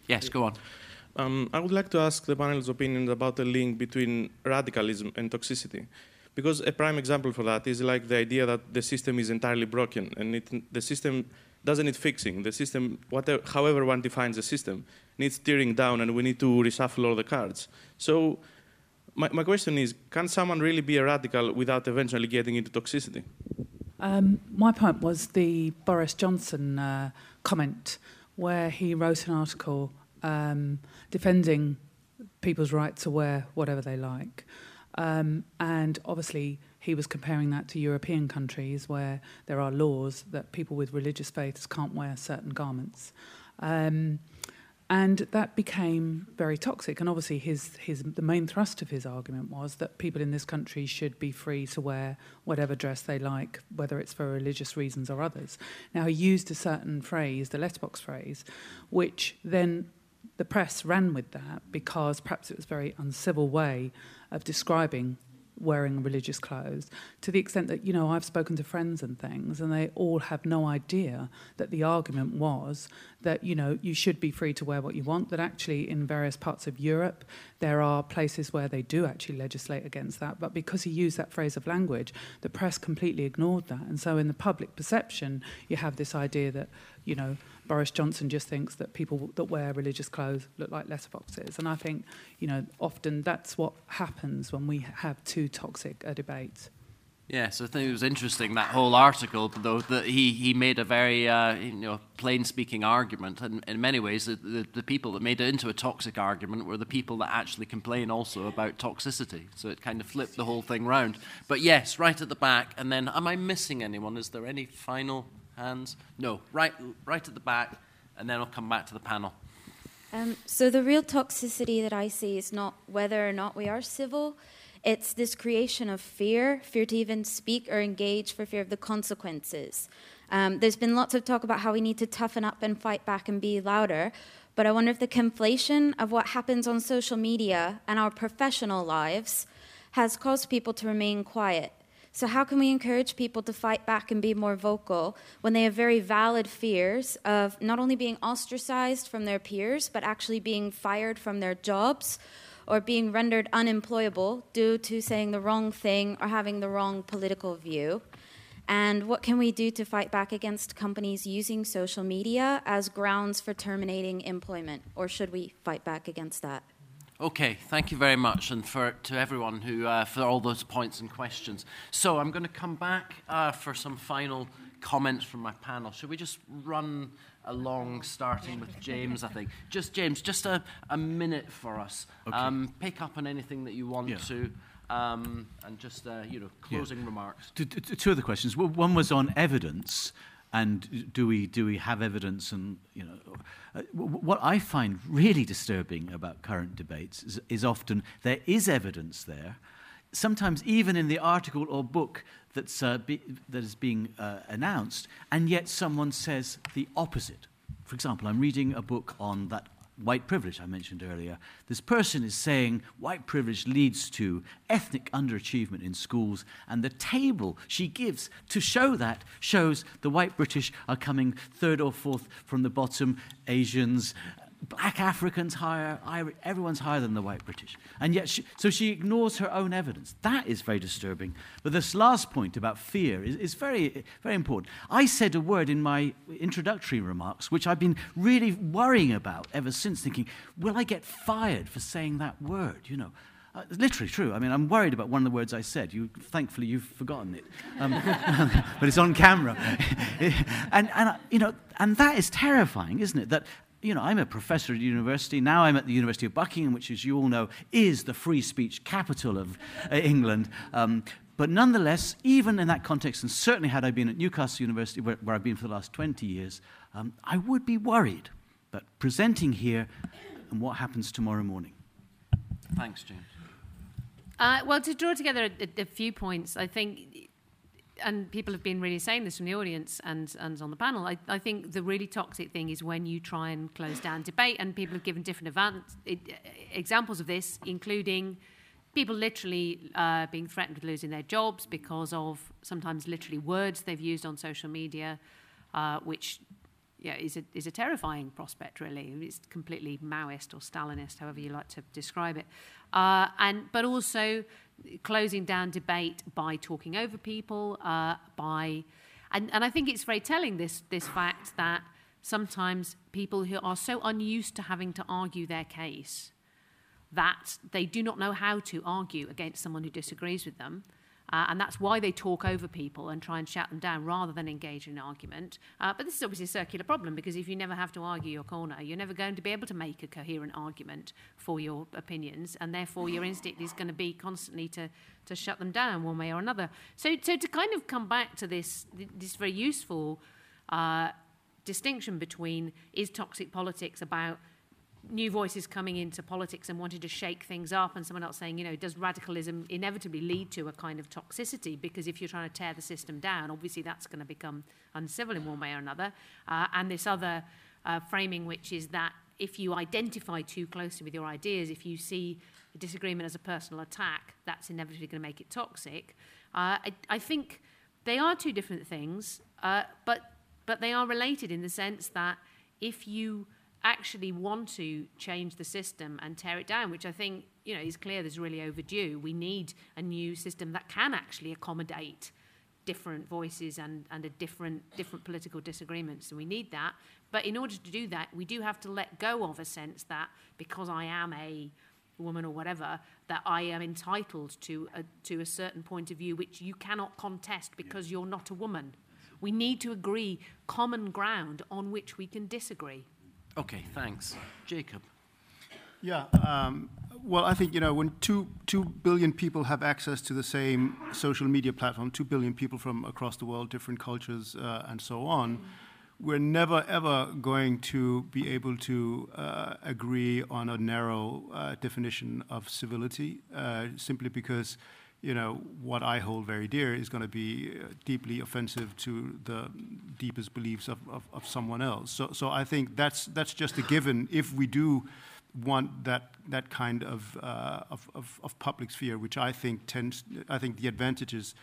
Yes, go on. I would like to ask the panel's opinion about the link between radicalism and toxicity. Because a prime example for that is like the idea that the system is entirely broken and the system doesn't need fixing. The system, whatever, however one defines the system, needs tearing down and we need to reshuffle all the cards. So my question is, can someone really be a radical without eventually getting into toxicity? My point was the Boris Johnson comment where he wrote an article defending people's right to wear whatever they like. And obviously he was comparing that to European countries where there are laws that people with religious faiths can't wear certain garments. And that became very toxic. And obviously the main thrust of his argument was that people in this country should be free to wear whatever dress they like, whether it's for religious reasons or others. Now, he used a certain phrase, the letterbox phrase, which then the press ran with that because perhaps it was a very uncivil way of describing wearing religious clothes, to the extent that, you know, I've spoken to friends and things and they all have no idea that the argument was that, you know, you should be free to wear what you want, that actually in various parts of Europe there are places where they do actually legislate against that, but because he used that phrase of language, the press completely ignored that. And so in the public perception, you have this idea that, you know, Boris Johnson just thinks that people that wear religious clothes look like letterboxes. And I think, you know, often that's what happens when we have too toxic a debate. Yes, I think it was interesting, that whole article, though, that he made a very, you know, plain-speaking argument. And in many ways, the people that made it into a toxic argument were the people that actually complain also about toxicity. So it kind of flipped the whole thing round. But yes, right at the back. And then, am I missing anyone? Is there any final... hands? No, right at the back, and then I'll come back to the panel. So the real toxicity that I see is not whether or not we are civil. It's this creation of fear, fear to even speak or engage for fear of the consequences. There's been lots of talk about how we need to toughen up and fight back and be louder, but I wonder if the conflation of what happens on social media and our professional lives has caused people to remain quiet. So how can we encourage people to fight back and be more vocal when they have very valid fears of not only being ostracized from their peers, but actually being fired from their jobs or being rendered unemployable due to saying the wrong thing or having the wrong political view? And what can we do to fight back against companies using social media as grounds for terminating employment? Or should we fight back against that? Okay, thank you very much, and to everyone who for all those points and questions. So I'm going to come back for some final comments from my panel. Should we just run along, starting with James, I think? Just James, just a minute for us. Okay. Pick up on anything that you want to, and just you know, closing remarks. Two other questions. One was on evidence. And do we have evidence? And you know, what I find really disturbing about current debates is often there is evidence there, sometimes even in the article or book that is being announced, and yet someone says the opposite. For example, I'm reading a book on that white privilege I mentioned earlier. This person is saying white privilege leads to ethnic underachievement in schools, and the table she gives to show that shows the white British are coming third or fourth from the bottom, Asians, black Africans higher, Irish, everyone's higher than the white British. And yet, she ignores her own evidence. That is very disturbing. But this last point about fear is very, very important. I said a word in my introductory remarks, which I've been really worrying about ever since, thinking, will I get fired for saying that word, you know? It's literally true. I mean, I'm worried about one of the words I said. Thankfully, you've forgotten it. But it's on camera. and that is terrifying, isn't it? That, I'm a professor at university. Now I'm at the University of Buckingham, which, as you all know, is the free speech capital of England. But nonetheless, even in that context, and certainly had I been at Newcastle University, where I've been for the last 20 years, I would be worried. But presenting here, and what happens tomorrow morning? Thanks, James. Well, to draw together a few points, I think, and people have been really saying this from the audience and on the panel, I think the really toxic thing is when you try and close down debate, and people have given different examples of this, including people literally being threatened with losing their jobs because of sometimes literally words they've used on social media, which is a terrifying prospect, really. It's completely Maoist or Stalinist, however you like to describe it. But also closing down debate by talking over people, and I think it's very telling, this fact that sometimes people who are so unused to having to argue their case that they do not know how to argue against someone who disagrees with them. And that's why they talk over people and try and shout them down rather than engage in an argument. But this is obviously a circular problem, because if you never have to argue your corner, you're never going to be able to make a coherent argument for your opinions, and therefore your instinct is going to be constantly to shut them down one way or another. So to kind of come back to this very useful distinction between, is toxic politics about new voices coming into politics and wanting to shake things up, and someone else saying, does radicalism inevitably lead to a kind of toxicity? Because if you're trying to tear the system down, obviously that's going to become uncivil in one way or another. And this other framing, which is that if you identify too closely with your ideas, if you see a disagreement as a personal attack, that's inevitably going to make it toxic. I think they are two different things, but they are related in the sense that if you actually want to change the system and tear it down, which I think is clear is really overdue. We need a new system that can actually accommodate different voices and a different political disagreements, and we need that. But in order to do that, we do have to let go of a sense that because I am a woman or whatever, that I am entitled to a certain point of view which you cannot contest because you're not a woman. We need to agree common ground on which we can disagree. Okay, thanks. Jacob. Yeah, well, I think, when 2 billion people have access to the same social media platform, 2 billion people from across the world, different cultures and so on, we're never, ever going to be able to agree on a narrow definition of civility, simply because what I hold very dear is going to be deeply offensive to the deepest beliefs of someone else. So I think that's just a given if we do want that kind of public sphere, which I think the advantages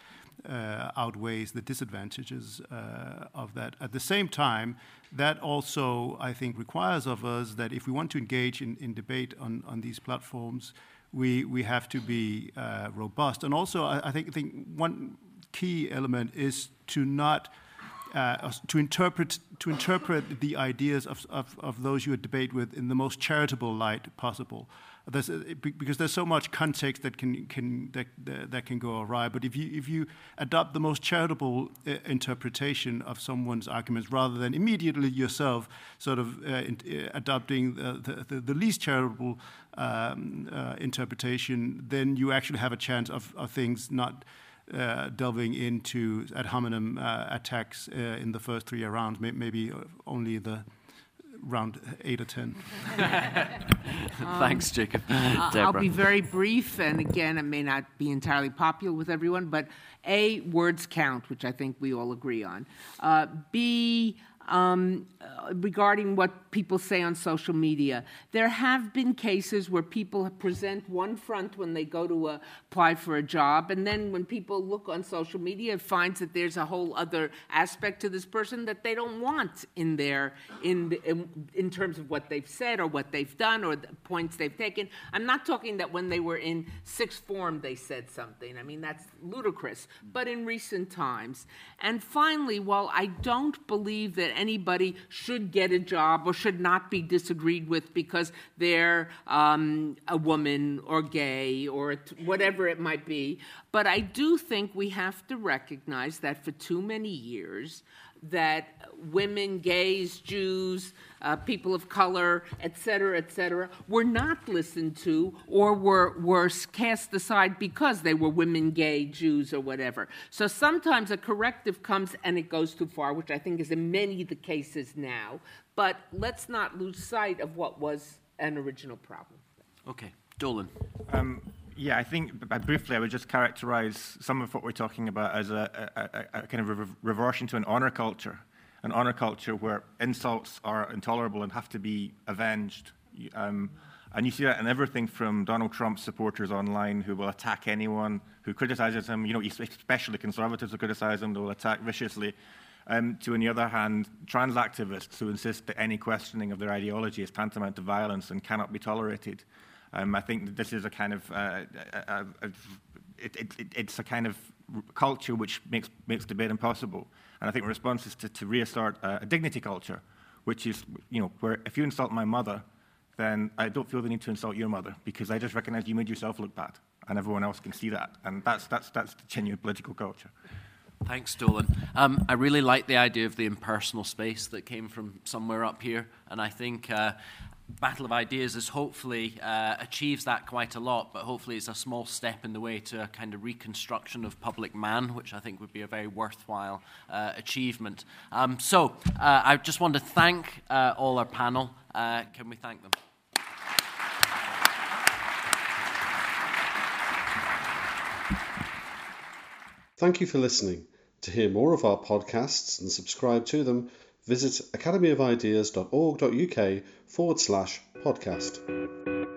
outweighs the disadvantages of that. At the same time, that also I think requires of us that if we want to engage in debate on these platforms, we have to be robust. And also, I think one key element is to not to interpret the ideas of those you debate with in the most charitable light possible. Because there's so much context that can go awry. But if you adopt the most charitable interpretation of someone's arguments, rather than immediately yourself sort of adopting the least charitable interpretation, then you actually have a chance of things not delving into ad hominem attacks in the first three rounds, maybe only the round 8 or 10. Thanks, Jacob. I'll be very brief, and again, it may not be entirely popular with everyone, but A, words count, which I think we all agree on. B, regarding what people say on social media, there have been cases where people present one front when they go to apply for a job, and then when people look on social media, it finds that there's a whole other aspect to this person that they don't want in their in terms of what they've said or what they've done or the points they've taken. I'm not talking that when they were in sixth form they said something. I mean, that's ludicrous. But in recent times, and finally, while I don't believe that anybody should get a job or should not be disagreed with because they're a woman or gay or whatever it might be. But I do think we have to recognize that for too many years, that women, gays, Jews, people of color, et cetera, were not listened to or were cast aside because they were women, gay, Jews, or whatever. So sometimes a corrective comes and it goes too far, which I think is in many of the cases now. But let's not lose sight of what was an original problem. Okay. Dolan. Yeah, I think briefly I would just characterize some of what we're talking about as a kind of reversion to an honor culture where insults are intolerable and have to be avenged. And you see that in everything from Donald Trump's supporters online who will attack anyone who criticizes him, you know, especially conservatives who criticize him, they'll attack viciously, to, on the other hand, trans activists who insist that any questioning of their ideology is tantamount to violence and cannot be tolerated. I think that this is a kind of it's a kind of culture which makes debate impossible. And I think the response is to reassert a dignity culture, which is, you know, where if you insult my mother, then I don't feel the need to insult your mother because I just recognize you made yourself look bad, and everyone else can see that. And that's the genuine political culture. Thanks, Dolan. I really like the idea of the impersonal space that came from somewhere up here, and I think. Battle of Ideas is hopefully achieves that quite a lot, but hopefully it's a small step in the way to a kind of reconstruction of public man, which I think would be a very worthwhile achievement. So I just want to thank all our panel. Can we thank them? Thank you for listening. To hear more of our podcasts and subscribe to them, visit academyofideas.org.uk/podcast.